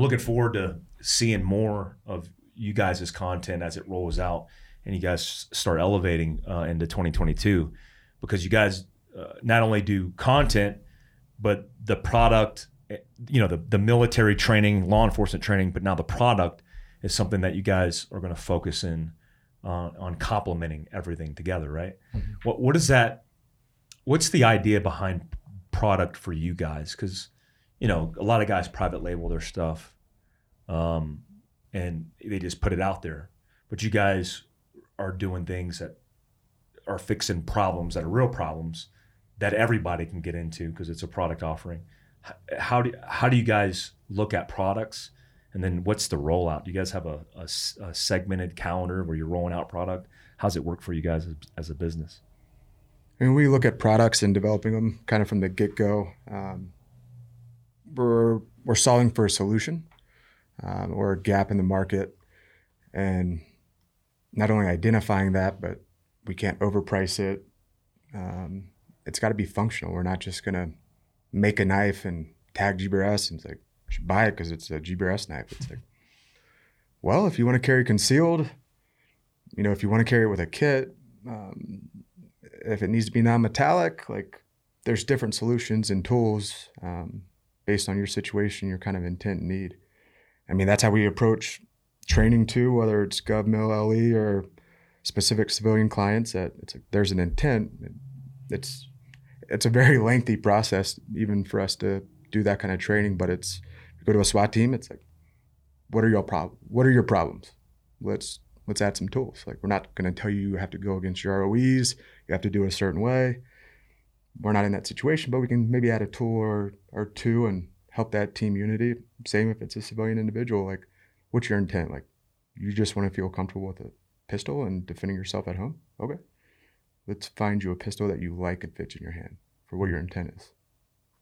looking forward to seeing more of you guys' content as it rolls out and you guys start elevating into 2022, because you guys not only do content, but the product, you know, the military training, law enforcement training, but now the product is something that you guys are going to focus in on complementing everything together, right? Mm-hmm. What is that? What's the idea behind product for you guys? Because, you know, a lot of guys private label their stuff and they just put it out there. But you guys are doing things that are fixing problems that are real problems that everybody can get into because it's a product offering. How do you guys look at products? And then what's the rollout? Do you guys have a segmented calendar where you're rolling out product? How's it work for you guys as a business? I mean, we look at products and developing them kind of from the get-go. We're solving for a solution or a gap in the market, and not only identifying that, but we can't overprice it. It's got to be functional. We're not just going to make a knife and tag GBRS and it's like, I should buy it because it's a GBRS knife. It's like, well, if you want to carry concealed, you know, if you want to carry it with a kit, if it needs to be non-metallic, like there's different solutions and tools based on your situation, your kind of intent and need. I mean, that's how we approach training too, whether it's GovMil, LE, or specific civilian clients. That it's like, there's an intent. It's a very lengthy process even for us to do that kind of training, but it's You go to a SWAT team, it's like, what are your problems? Let's add some tools. Like, we're not going to tell you have to go against your ROEs. You have to do it a certain way. We're not in that situation, but we can maybe add a tool or two and help that team unity. Same if it's a civilian individual. Like, what's your intent? Like, you just want to feel comfortable with a pistol and defending yourself at home? Okay. Let's find you a pistol that you like and fits in your hand for what your intent is.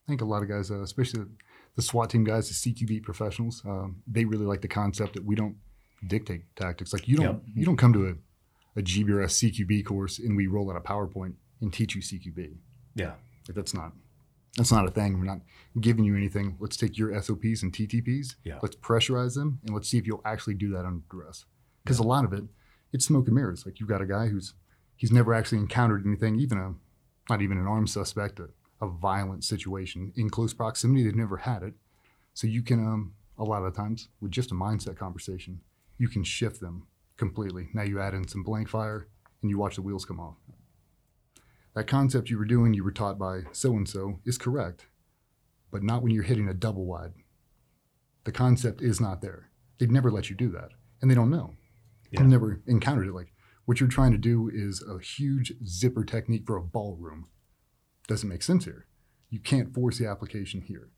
I think a lot of guys, especially the SWAT team guys, the CQB professionals, they really like the concept that we don't dictate tactics. Like, you don't come to a GBRS CQB course and we roll out a PowerPoint and teach you CQB. Yeah. Like, that's not a thing. We're not giving you anything. Let's take your SOPs and TTPs. Yeah. Let's pressurize them and let's see if you'll actually do that under duress. Because a lot of it, it's smoke and mirrors. Like, you've got a guy who's never actually encountered anything, not even an armed suspect, a violent situation in close proximity. They've never had it. So you can, a lot of times with just a mindset conversation, you can shift them completely. Now you add in some blank fire and you watch the wheels come off. That concept you were taught by so-and-so is correct, but not when you're hitting a double wide. The concept is not there. They've never let you do that, and they don't know. Yeah. They've never encountered it. Like, what you're trying to do is a huge zipper technique for a ballroom. Doesn't make sense here. You can't force the application here.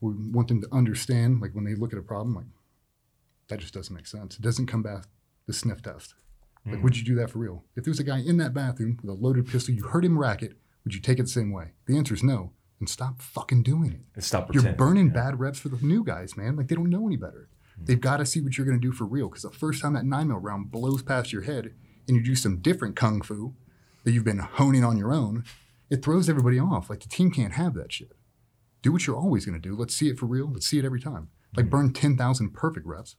We want them to understand, like, when they look at a problem, like, that just doesn't make sense. It doesn't come back the sniff test. Like, would you do that for real? If there was a guy in that bathroom with a loaded pistol, you heard him rack it, would you take it the same way? The answer is no. And stop fucking doing it. And stop pretending. You're burning bad reps for the new guys, man. Like, they don't know any better. They've got to see what you're going to do for real. Because the first time that 9mm round blows past your head and you do some different kung fu that you've been honing on your own, it throws everybody off. Like, the team can't have that shit. Do what you're always going to do. Let's see it for real. Let's see it every time. Like, burn 10,000 perfect reps.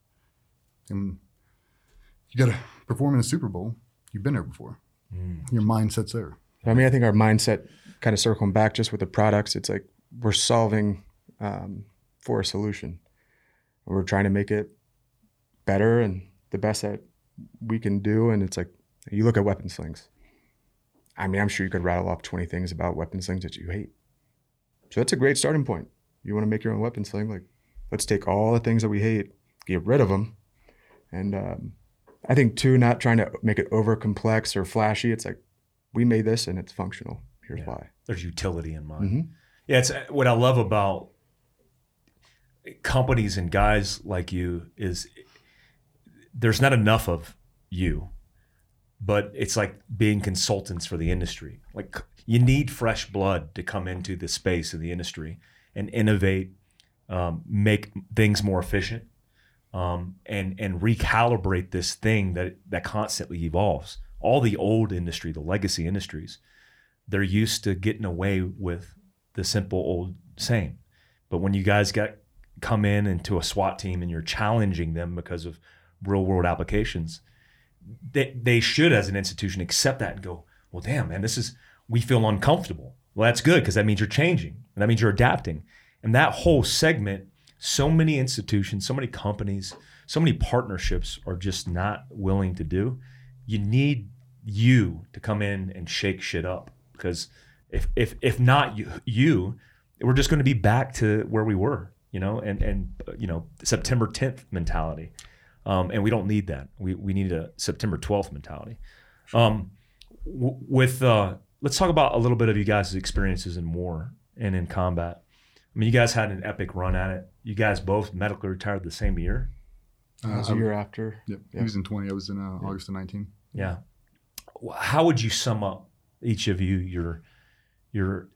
And you got to perform in a Super Bowl. You've been there before. Your mindset's there. I mean, I think our mindset, kind of circling back just with the products, it's like we're solving for a solution. We're trying to make it better and the best that we can do. And it's like, you look at weapon slings. I mean, I'm sure you could rattle off 20 things about weapon slings that you hate. So that's a great starting point. You want to make your own weapon sling? Like, let's take all the things that we hate, get rid of them. And I think too, not trying to make it over complex or flashy. It's like, we made this and it's functional. Here's why. There's utility in mind. Mm-hmm. Yeah, it's what I love about companies and guys like you is there's not enough of you, but it's like being consultants for the industry. Like, you need fresh blood to come into the space of the industry and innovate, make things more efficient, and recalibrate this thing that constantly evolves. All the old industry, the legacy industries, they're used to getting away with the simple old same. But when you guys come in into a SWAT team and you're challenging them because of real world applications, they should, as an institution, accept that and go, well, damn, man, we feel uncomfortable. Well, that's good, because that means you're changing and that means you're adapting. And that whole segment, so many institutions, so many companies, so many partnerships are just not willing to do. You need you to come in and shake shit up, because if not you, we're just going to be back to where we were, and September 10th mentality. And we don't need that. We need a September 12th mentality. Let's talk about a little bit of you guys' experiences in war and in combat. I mean, you guys had an epic run at it. You guys both medically retired the same year. It was a year after. Yep. He was in 20. I was in August of 19. Yeah. How would you sum up, each of you, your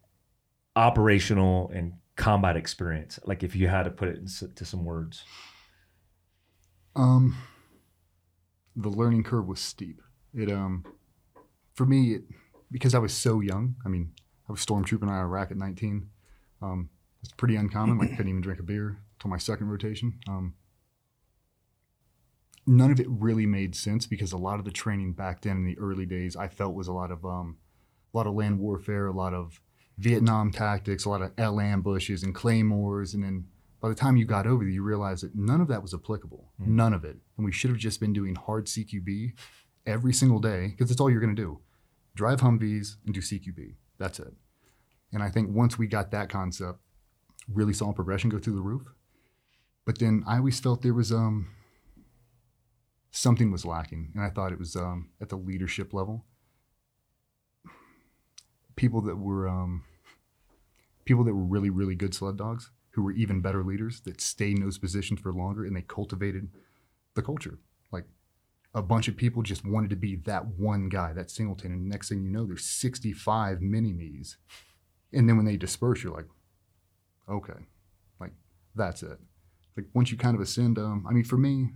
operational and combat experience? Like, if you had to put it into some words. The learning curve was steep. It for me, because I was so young. I mean, I was stormtrooping in Iraq at 19. It's pretty uncommon. Like, I couldn't even drink a beer until my second rotation. None of it really made sense, because a lot of the training back then in the early days, I felt was a lot of land warfare, a lot of Vietnam tactics, a lot of L ambushes and claymores. And then by the time you got over there, you realized that none of that was applicable. None of it. And we should have just been doing hard CQB every single day, because that's all you're going to do. Drive Humvees and do CQB. That's it. And I think once we got that concept, really saw progression go through the roof. But then I always felt there was something was lacking, and I thought it was at the leadership level. People that were really, really good sled dogs, who were even better leaders, that stayed in those positions for longer, and they cultivated the culture. Like a bunch of people just wanted to be that one guy, that singleton, and next thing you know, there's 65 mini-me's. And then when they disperse, you're like, okay, like that's it. Like once you kind of ascend, I mean, for me,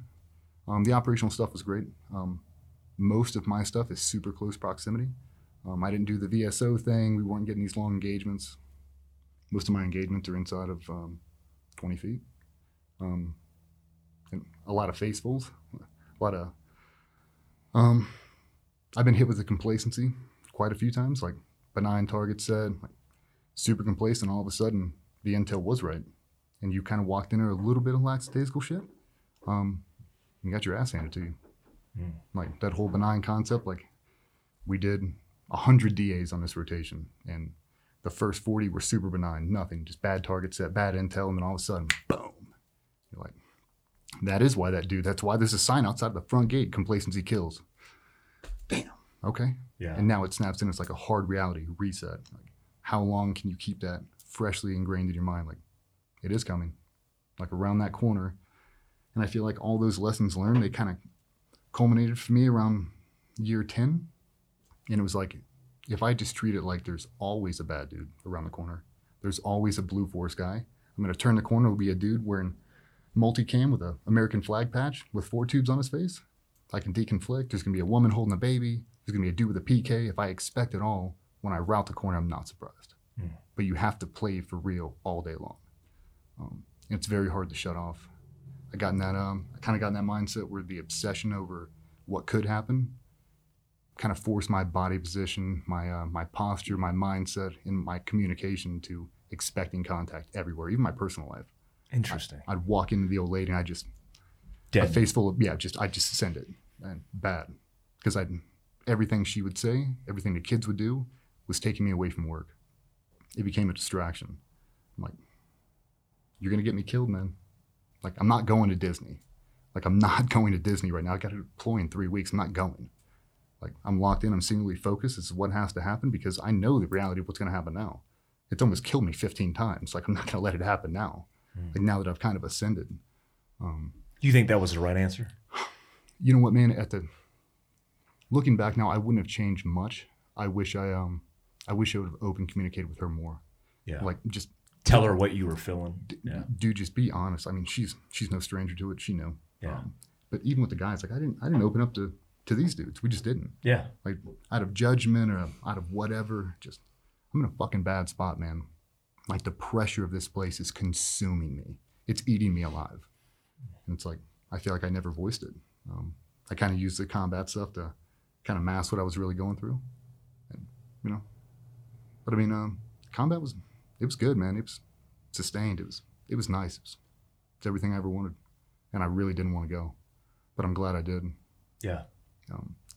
the operational stuff was great. Most of my stuff is super close proximity. I didn't do the VSO thing. We weren't getting these long engagements. Most of my engagements are inside of 20 feet. And a lot of facefuls, a lot of, I've been hit with the complacency quite a few times, like benign target set, like super complacent. All of a sudden, the intel was right. And you kind of walked in there a little bit of lackadaisical shit. You got your ass handed to you. Mm. Like that whole benign concept, like we did 100 DAs on this rotation, and the first 40 were super benign, nothing, just bad target set, bad intel, and then all of a sudden, boom. You're like, that is why that dude, that's why there's a sign outside the front gate, complacency kills. Damn, okay. Yeah. And now it snaps in, it's like a hard reality reset. Like, how long can you keep that freshly ingrained in your mind? Like, it is coming, like around that corner. And I feel like all those lessons learned, they kind of culminated for me around year 10. And it was like, if I just treat it like there's always a bad dude around the corner, there's always a blue force guy. I'm gonna turn the corner, it'll be a dude wearing multicam with a American flag patch with 4 tubes on his face. I can deconflict. There's gonna be a woman holding a baby. There's gonna be a dude with a PK. If I expect it all, when I route the corner, I'm not surprised. Mm. But you have to play for real all day long. It's very hard to shut off. I kind of got in that mindset where the obsession over what could happen kind of forced my body position, my posture, my mindset, and my communication to expecting contact everywhere, even my personal life. Interesting. I'd walk into the old lady and I just dead. A face full of I just send it, and bad, because everything she would say, everything the kids would do, was taking me away from work. It became a distraction. I'm like, you're gonna get me killed, man. Like, I'm not going to Disney. Like, I'm not going to Disney right now. I got to deploy in 3 weeks. I'm not going. Like, I'm locked in. I'm singularly focused. This is what has to happen because I know the reality of what's going to happen now. It's almost killed me 15 times. Like, I'm not going to let it happen now. Mm. Like, now that I've kind of ascended. Do you think that was the right answer? You know what, man? Looking back now, I wouldn't have changed much. I wish I would have open communicated with her more. Yeah. Like, just tell her what you were feeling. Dude, just be honest. I mean, she's no stranger to it. She knew. Yeah. But even with the guys, like I didn't open up to these dudes. We just didn't. Yeah. Like out of judgment or out of whatever, just I'm in a fucking bad spot, man. Like the pressure of this place is consuming me. It's eating me alive. And it's like, I feel like I never voiced it. I kind of used the combat stuff to kind of mask what I was really going through. And, you know, but I mean, combat was... It was good, man. It was sustained. It was nice. It was everything I ever wanted. And I really didn't want to go. But I'm glad I did. Yeah.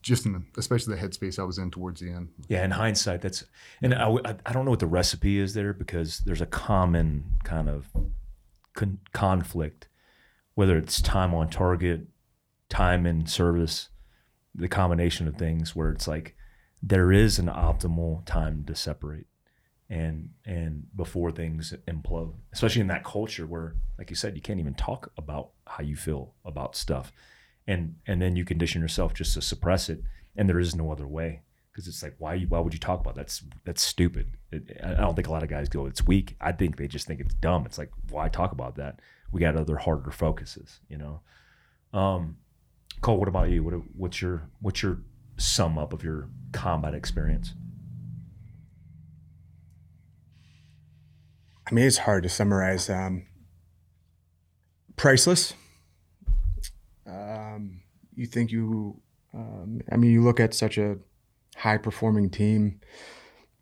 Just in especially the headspace I was in towards the end. Yeah, in hindsight, I don't know what the recipe is there because there's a common kind of conflict, whether it's time on target, time in service, the combination of things where it's like there is an optimal time to separate. And before things implode, especially in that culture where, like you said, you can't even talk about how you feel about stuff. And then you condition yourself just to suppress it. And there is no other way. Because it's like, why would you talk about that? That's stupid. I don't think a lot of guys go, it's weak. I think they just think it's dumb. It's like, why talk about that? We got other harder focuses, you know? Cole, what about you? What's your sum up of your combat experience? I mean, it's hard to summarize. Priceless. You think you, I mean, you look at such a high performing team,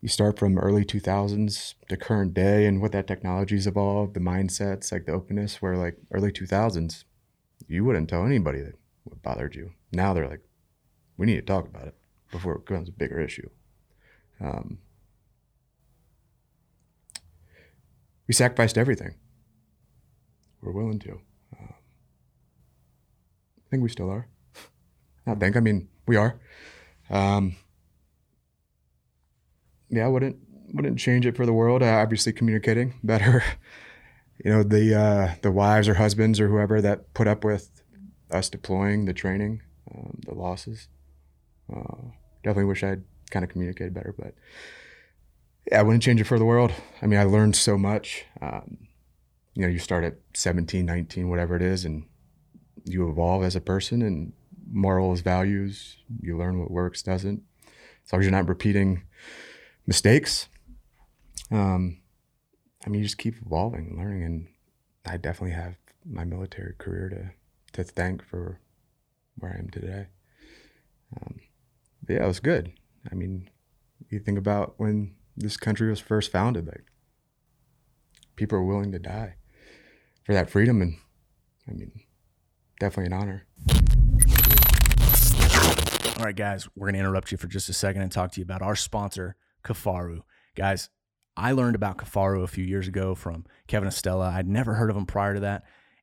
you start from early 2000s to current day and what that technology's evolved, the mindsets, like the openness, where like early 2000s, you wouldn't tell anybody that what bothered you. Now they're like, we need to talk about it before it becomes a bigger issue. We sacrificed everything. We're willing to. think we still are. We are. Yeah, wouldn't change it for the world. Obviously, communicating better. You know, the wives or husbands or whoever that put up with us deploying, the training, the losses. Definitely wish I'd kind of communicated better, but yeah, I wouldn't change it for the world. I mean, I learned so much. You know, you start at 17, 19, whatever it is, and you evolve as a person and morals, values, you learn what works, doesn't. As long as you're not repeating mistakes, I mean, you just keep evolving and learning, and I definitely have my military career to thank for where I am today. Yeah, it was good. I mean, you think about when this country was first founded, like, people are willing to die for that freedom, and I mean, definitely an honor. All right, guys, we're going to interrupt you for just a second and talk to you about our sponsor, Kifaru. Guys, I learned about Kifaru a few years ago from Kevin Estella. I'd never heard of him prior to that.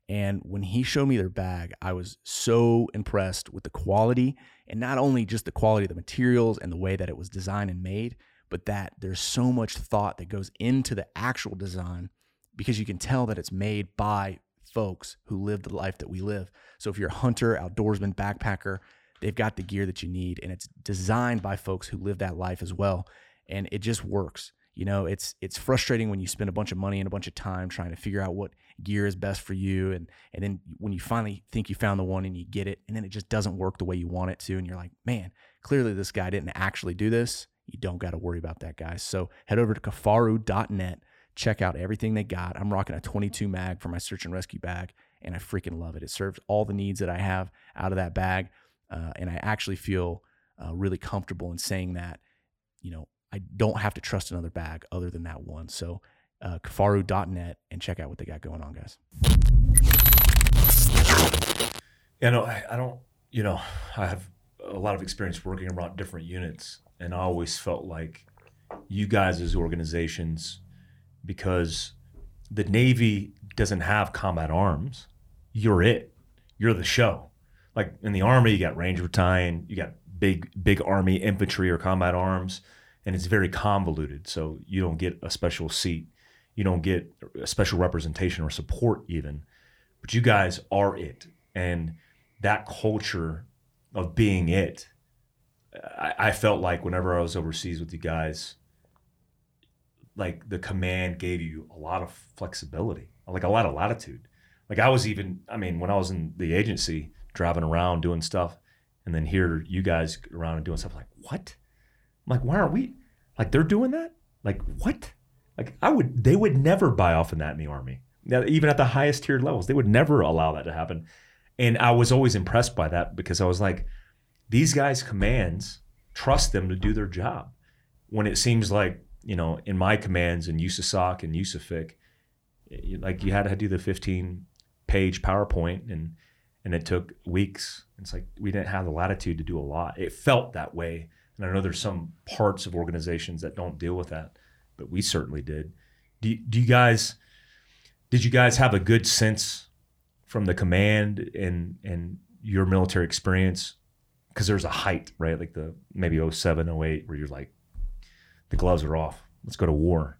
And when he showed me their bag, I was so impressed with the quality, and not only just the quality of the materials and the way that it was designed and made, but that there's so much thought that goes into the actual design, because you can tell that it's made by folks who live the life that we live. So if you're a hunter, outdoorsman, backpacker, they've got the gear that you need, and it's designed by folks who live that life as well. And it just works. You know, it's frustrating when you spend a bunch of money and a bunch of time trying to figure out what gear is best for you. And then when you finally think you found the one and you get it, and then it just doesn't work the way you want it to. And you're like, man, clearly this guy didn't actually do this. You don't got to worry about that, guys. So head over to Kifaru.net, check out everything they got. I'm rocking a 22 mag for my search and rescue bag, and I freaking love it. It serves all the needs that I have out of that bag. And I actually feel really comfortable in saying that, you know, I don't have to trust another bag other than that one. So Kifaru.net, and check out what they got going on, guys. Yeah, no, I don't, you know, I have a lot of experience working around different units, and I always felt like you guys as organizations, because the Navy doesn't have combat arms, you're it. You're the show. Like in the Army, you got Ranger Battalion, you got big Army infantry or combat arms. And it's very convoluted, so you don't get a special seat. You don't get a special representation or support even. But you guys are it. And that culture of being it, I felt like whenever I was overseas with you guys, like the command gave you a lot of flexibility, like a lot of latitude. Like I was even, I mean, when I was in the agency, driving around doing stuff, and then here you guys around and doing stuff, like, what? I'm like, why aren't we, like, they're doing that? Like, what? Like, they would never buy off in that in the Army. Now, even at the highest tiered levels, they would never allow that to happen. And I was always impressed by that, because I was like, these guys' commands, trust them to do their job. When it seems like, you know, in my commands in USASOC and USAFIC, like you had to do the 15-page PowerPoint and it took weeks. It's like, we didn't have the latitude to do a lot. It felt that way. And I know there's some parts of organizations that don't deal with that, but we certainly did. Did you guys have a good sense from the command and your military experience? Because there's a height, right? Like the maybe 07, 08, where you're like, the gloves are off. Let's go to war.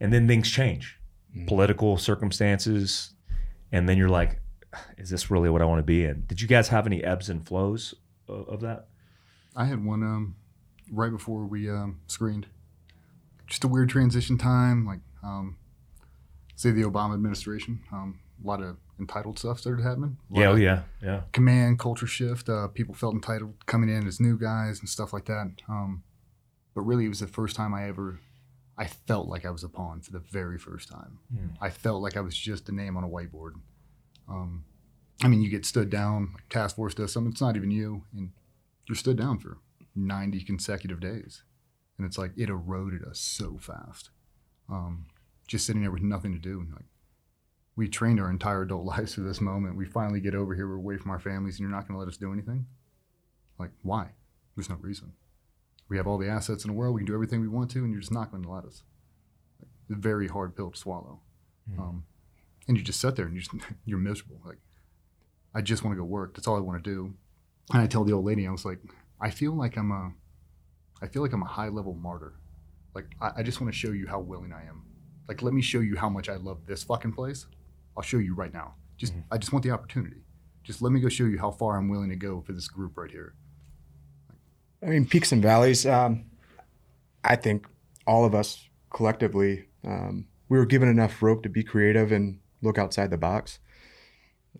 And then things change. Mm-hmm. Political circumstances. And then you're like, is this really what I want to be in? Did you guys have any ebbs and flows of that? I had one right before we screened, just a weird transition time, like say the Obama administration, a lot of entitled stuff started happening. Yeah. Command culture shift. People felt entitled coming in as new guys and stuff like that. But really, it was the first time I felt like I was a pawn for the very first time. Yeah. I felt like I was just a name on a whiteboard. I mean, you get stood down, like task force does something. It's not even you, and you're stood down for 90 consecutive days. And it's like, it eroded us so fast. Just sitting there with nothing to do. And like, we trained our entire adult lives for this moment. We finally get over here, we're away from our families, and you're not gonna let us do anything? Like, why? There's no reason. We have all the assets in the world, we can do everything we want to, and you're just not gonna let us. Like, it's a very hard pill to swallow. Mm. And you just sit there and you're miserable. Like, I just want to go work. That's all I want to do. And I tell the old lady, I was like, I feel like I'm a high level martyr. Like, I just want to show you how willing I am. Like, let me show you how much I love this fucking place. I'll show you right now. Just, I just want the opportunity. Just let me go show you how far I'm willing to go for this group right here. I mean, peaks and valleys. I think all of us collectively, we were given enough rope to be creative and look outside the box.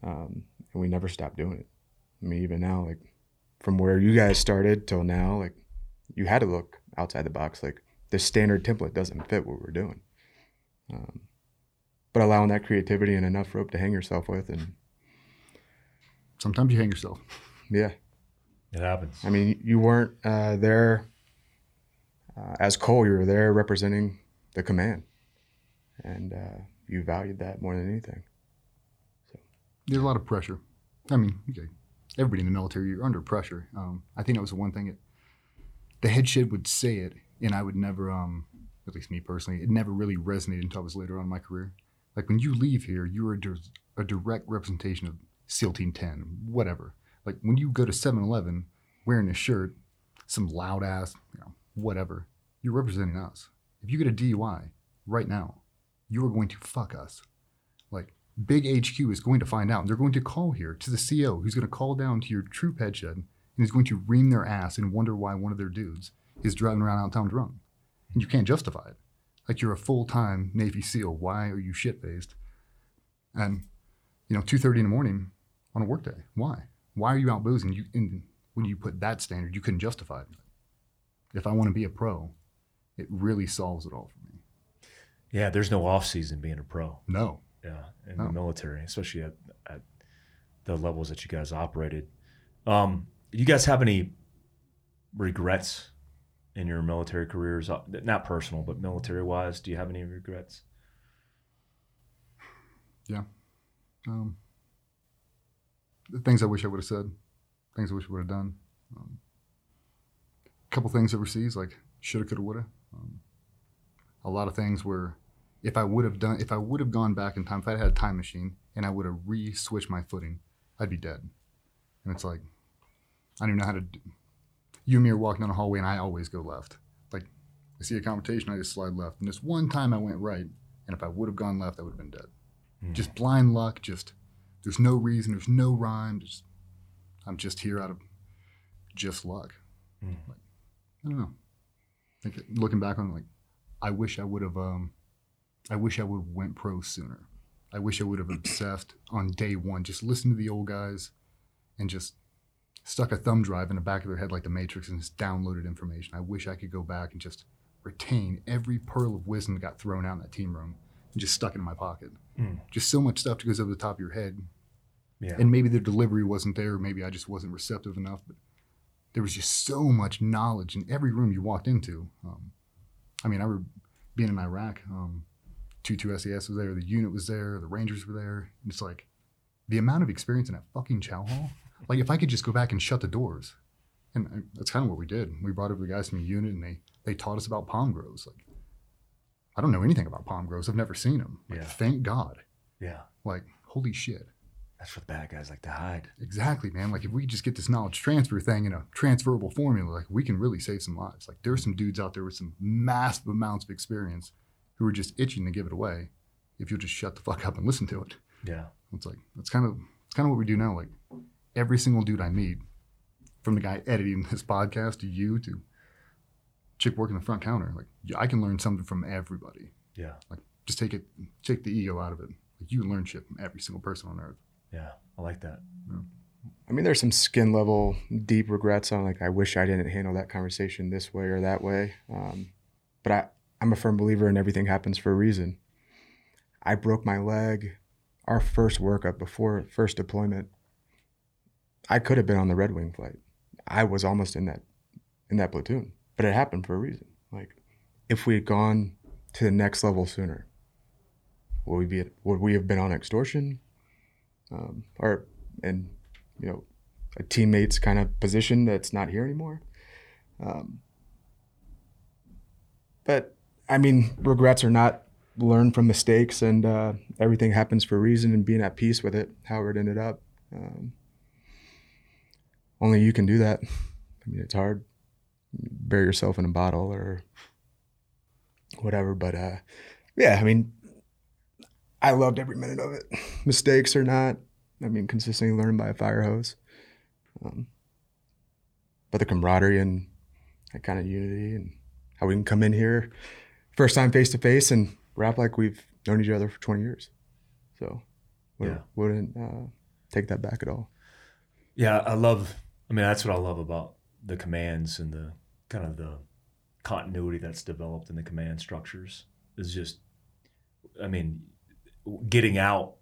And we never stopped doing it. I mean, even now, like, from where you guys started till now, like, you had to look outside the box. Like, the standard template doesn't fit what we're doing. But allowing that creativity and enough rope to hang yourself with, and sometimes you hang yourself. Yeah. It happens. I mean, you weren't there as Cole. You were there representing the command, and you valued that more than anything. So there's a lot of pressure. I mean, okay, everybody in the military, you're under pressure. I think that was the one thing. The head shit would say it, and I would never, at least me personally, it never really resonated until I was later on in my career. Like, when you leave here, you are a direct representation of SEAL Team 10, whatever. Like, when you go to 7-Eleven wearing a shirt, some loud ass, you know, whatever, you're representing us. If you get a DUI right now, you are going to fuck us. Like, Big HQ is going to find out, and they're going to call here to the CO, who's going to call down to your troop head shed, and is going to ream their ass and wonder why one of their dudes is driving around downtown drunk. And you can't justify it. Like, you're a full-time Navy SEAL. Why are you shit-faced? And, you know, 2:30 in the morning, on a work day. Why? Why are you out boozing? And when you put that standard, you couldn't justify it. If I want to be a pro, it really solves it all for me. Yeah, there's no off season being a pro. No. Yeah, in the military, especially at the levels that you guys operated. Do you guys have any regrets in your military careers? Not personal, but military-wise, do you have any regrets? Yeah. The things I wish I would have said, things I wish I would have done. A couple things overseas, like shoulda, coulda, woulda. A lot of things where if I would have gone back in time, if I had a time machine and I would have re-switched my footing, I'd be dead. And it's like, I don't even know how to do. You and me are walking down the hallway and I always go left. Like, I see a conversation, I just slide left. And this one time I went right, and if I would have gone left, I would have been dead. Mm. Just blind luck, there's no reason, there's no rhyme. I'm just here out of just luck. Mm. Like, I don't know. Like, looking back on it, like, I wish I would have went pro sooner. I wish I would have obsessed on day one, just listened to the old guys and just stuck a thumb drive in the back of their head like the Matrix and just downloaded information. I wish I could go back and just retain every pearl of wisdom that got thrown out in that team room and just stuck it in my pocket. Mm. Just so much stuff that goes over the top of your head. Yeah. And maybe the delivery wasn't there, maybe I just wasn't receptive enough, but there was just so much knowledge in every room you walked into. I mean, I remember being in Iraq, 2-2 SES was there, the unit was there, the Rangers were there. And it's like, the amount of experience in that fucking chow hall, like if I could just go back and shut the doors. And that's kind of what we did. We brought over the guys from the unit and they taught us about palm groves. Like, I don't know anything about palm groves. I've never seen them. Like, yeah. Thank God. Yeah. Like, holy shit. That's for the bad guys like to hide. Exactly, man. Like, if we just get this knowledge transfer thing in a transferable formula, like, we can really save some lives. Like, there's some dudes out there with some massive amounts of experience who are just itching to give it away if you'll just shut the fuck up and listen to it. Yeah. It's like, that's kind of what we do now. Like, every single dude I meet, from the guy editing this podcast to you to chick working the front counter, like, I can learn something from everybody. Yeah. Like, just take the ego out of it. Like, you can learn shit from every single person on earth. Yeah, I like that. Yeah. I mean, there's some skin level deep regrets on, like, I wish I didn't handle that conversation this way or that way. But I'm a firm believer in everything happens for a reason. I broke my leg, our first workup before first deployment. I could have been on the Red Wing flight. I was almost in that platoon. But it happened for a reason. Like, if we had gone to the next level sooner, would we have been on extortion, or in, you know, a teammate's kind of position that's not here anymore? But I mean, regrets are not learned from mistakes, and everything happens for a reason. And being at peace with it, how it ended up, Only you can do that. I mean, it's hard. Bury yourself in a bottle or whatever. But yeah, I mean, I loved every minute of it. Mistakes or not, I mean, consistently learn by a fire hose. But the camaraderie and that kind of unity and how we can come in here first time face to face and rap like we've known each other for 20 years. So wouldn't take that back at all. Yeah, that's what I love about the commands and the kind of the continuity that's developed in the command structures is just, I mean, getting out,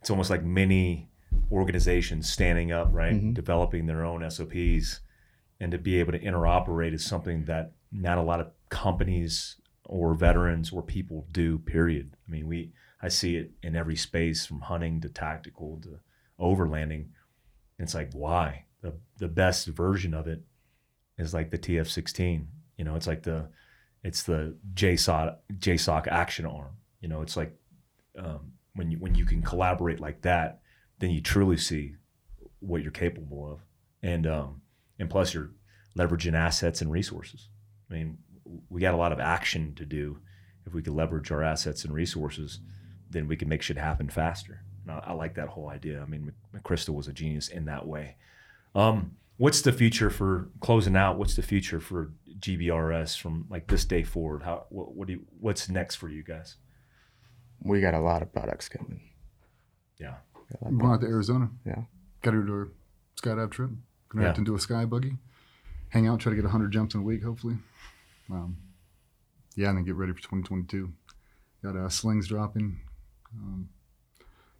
it's almost like many organizations standing up, right? Mm-hmm. Developing their own SOPs, and to be able to interoperate is something that not a lot of companies or veterans or people do, period. I mean, I see it in every space, from hunting to tactical to overlanding. It's like, why? The best version of it is like the TF-16. You know, it's like the JSOC action arm. You know, it's like when you can collaborate like that, then you truly see what you're capable of, and plus you're leveraging assets and resources. I mean, we got a lot of action to do. If we could leverage our assets and resources, then we can make shit happen faster. And I like that whole idea. I mean, McChrystal was a genius in that way. What's the future for closing out? What's the future for GBRS from like this day forward? What's next for you guys? We got a lot of products coming. Yeah. I'm going out to Arizona. Yeah. Got to do a skydive trip. Gonna have to do a sky buggy. Hang out, try to get 100 jumps in a week, hopefully. And then get ready for 2022. Got slings dropping.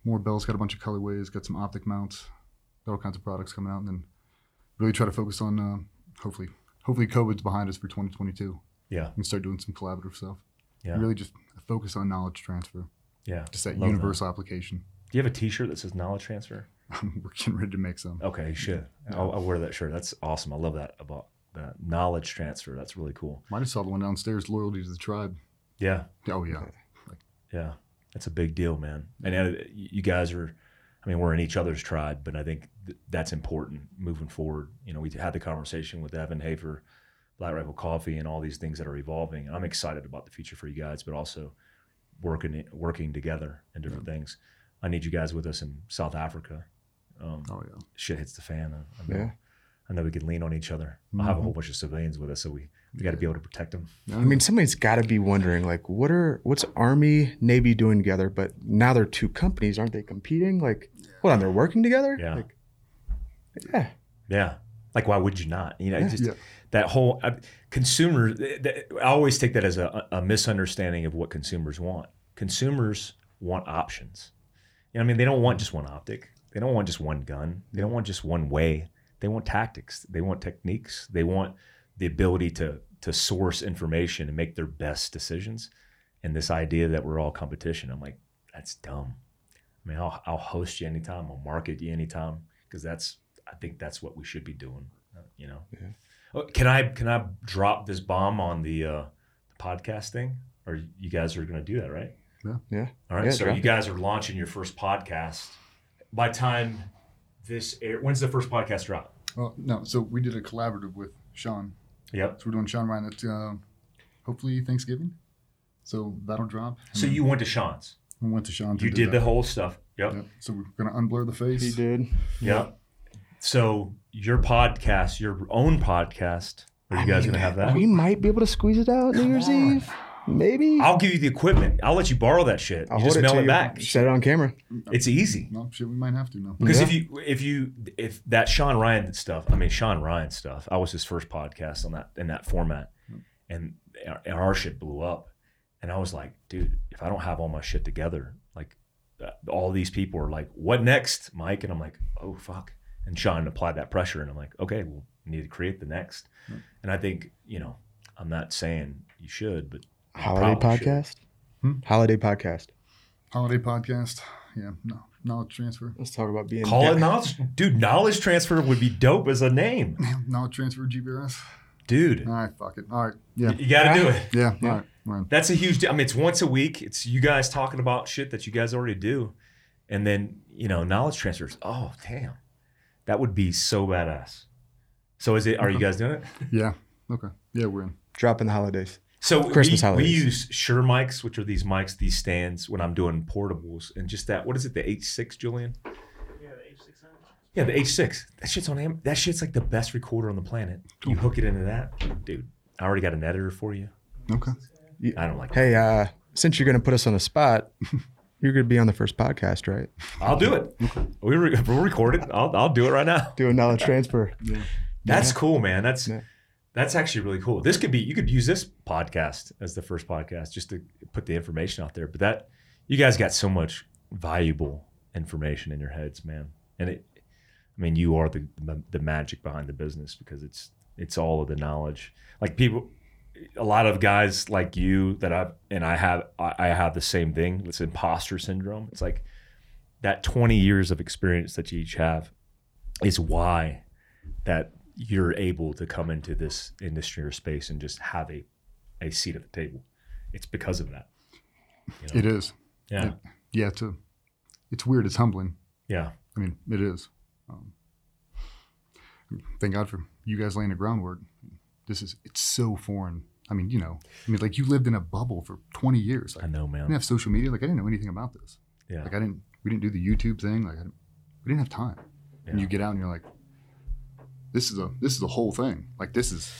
More bells, got a bunch of colorways, got some optic mounts, all kinds of products coming out, and then really try to focus on hopefully COVID's behind us for 2022. Yeah. And start doing some collaborative stuff. Yeah. And really just focus on knowledge transfer. Yeah. Just that universal application. Do you have a t-shirt that says knowledge transfer? We're getting ready to make some. Okay, you should. Yeah. I'll wear that shirt. That's awesome. I love that about that knowledge transfer. That's really cool. Might have saw the one downstairs, loyalty to the tribe. Yeah. Oh, yeah. Yeah. That's a big deal, man. And you guys are, I mean, we're in each other's tribe, but I think that's important moving forward. You know, we had the conversation with Evan Hafer, Black Rifle Coffee, and all these things that are evolving. And I'm excited about the future for you guys, but also working together in different things. I need you guys with us in South Africa. Shit hits the fan. I know we can lean on each other. Mm-hmm. I'll have a whole bunch of civilians with us, so we got to be able to protect them. I mean, somebody's got to be wondering, like, what's Army, Navy doing together? But now they're two companies, aren't they competing? Like, hold on, they're working together? Yeah. Like, why would you not? You know, that whole consumer. I always take that as a misunderstanding of what consumers want. Consumers want options. You know, I mean, they don't want just one optic. They don't want just one gun. They don't want just one way. They want tactics. They want techniques. They want the ability to source information and make their best decisions. And this idea that we're all competition, I'm like, that's dumb. I mean, I'll host you anytime. I'll market you anytime, because I think that's what we should be doing. You know, Can I drop this bomb on the podcast thing? Or you guys are going to do that, right? Yeah. Yeah. All right. Yeah, so you guys are launching your first podcast. By time this air, when's the first podcast drop? Well, no. So we did a collaborative with Sean. Yep. So we're doing Sean Ryan at hopefully Thanksgiving. So that'll drop. So you went to Sean's? We went to Sean's. You did the whole stuff. Yep. So we're going to unblur the face. He did. Yep. So your own podcast, are you guys going to have that? We might be able to squeeze it out New Year's Eve. Maybe. I'll give you the equipment. I'll let you borrow that shit. I'll just mail it back. Set it on camera. It's easy. No, shit, we might have to now. Because if that Sean Ryan stuff, I was his first podcast on that, in that format. And our shit blew up. And I was like, dude, if I don't have all my shit together, like all these people are like, what next, Mike? And I'm like, oh, fuck. And Sean applied that pressure. And I'm like, okay, well, we need to create the next. Hmm. And I think, you know, I'm not saying you should, but Holiday podcast. Yeah, no, knowledge transfer. Let's talk about being. Call it knowledge, dude. Knowledge transfer would be dope as a name. Knowledge transfer, GBRS. Dude. All right, fuck it. All right, yeah. You got to do it. Yeah. All right. That's a huge deal. I mean, it's once a week. It's you guys talking about shit that you guys already do, And then, you know, knowledge transfers. Oh, damn. That would be so badass. So is it, are you guys doing it? Yeah. Okay. Yeah, we're in. Dropping the holidays. So Christmas holidays. We use Shure mics, which are these mics, these stands, when I'm doing portables. And just that, what is it, the H6, Julian? Yeah, the H6. Yeah, the H6. That shit's on Amazon. That shit's like the best recorder on the planet. You hook it into that. Dude, I already got an editor for you. Okay. I don't like that. Hey, since you're going to put us on the spot, you're going to be on the first podcast, right? I'll do it. Okay. We'll record it. I'll do it right now. Do a knowledge transfer. Yeah. That's cool, man. That's actually really cool. This could be, you could use this podcast as the first podcast just to put the information out there. But that, you guys got so much valuable information in your heads, man. And it, I mean, you are the magic behind the business, because it's all of the knowledge. Like people, a lot of guys like you that I have the same thing. It's imposter syndrome. It's like that 20 years of experience that you each have is why that you're able to come into this industry or space and just have a seat at the table. It's because of that. You know? It is. Yeah. Yeah. It's weird. It's humbling. Yeah. I mean, it is. Thank God for you guys laying the groundwork. It's so foreign. I mean, you know, like you lived in a bubble for 20 years. Like, I know, man. I didn't have social media. Like I didn't know anything about this. Yeah. Like we didn't do the YouTube thing. Like we didn't have time. Yeah. And you get out and you're like, this is a whole thing. Like this is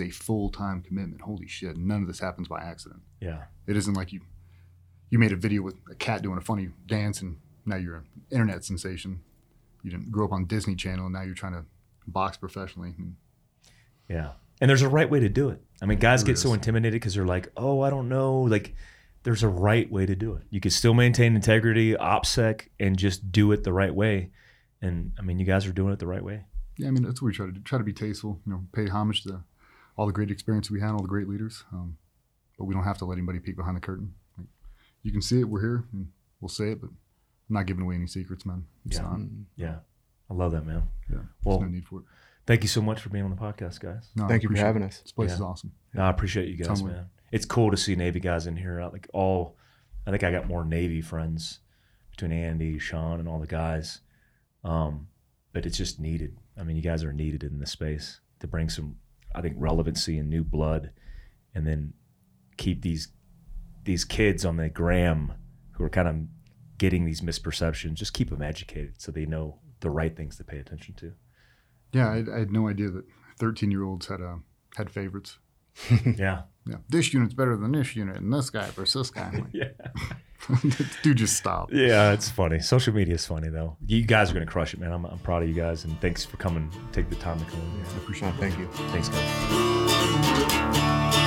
a full-time commitment. Holy shit. None of this happens by accident. Yeah. It isn't like you made a video with a cat doing a funny dance and now you're an internet sensation. You didn't grow up on Disney Channel and now you're trying to box professionally. Yeah. And there's a right way to do it. I mean, guys get so intimidated because they're like, oh, I don't know. Like there's a right way to do it. You can still maintain integrity, OPSEC, and just do it the right way. And I mean, you guys are doing it the right way. Yeah, I mean, that's what we try to do. Try to be tasteful, you know, pay homage to all the great experience we had, all the great leaders. But we don't have to let anybody peek behind the curtain. Like, you can see it, we're here, and we'll say it, but I'm not giving away any secrets, man. Yeah, I love that, man. Yeah, well, there's no need for it. Thank you so much for being on the podcast, guys. No, thank you for having us. This place is awesome. No, I appreciate you guys, man. It's cool to see Navy guys in here. I think I got more Navy friends between Andy, Sean, and all the guys. But it's just needed. I mean, you guys are needed in this space to bring some, I think, relevancy and new blood, and then keep these kids on the gram who are kind of getting these misperceptions, just keep them educated so they know the right things to pay attention to. Yeah, I had no idea that 13-year-olds had favorites. Yeah. This unit's better than this unit, and this guy versus this guy. Like, dude, just stop. Yeah, it's funny. Social media is funny, though. You guys are going to crush it, man. I'm proud of you guys, and thanks for coming. Take the time to come in here. I appreciate it. Thank you. Thanks, guys.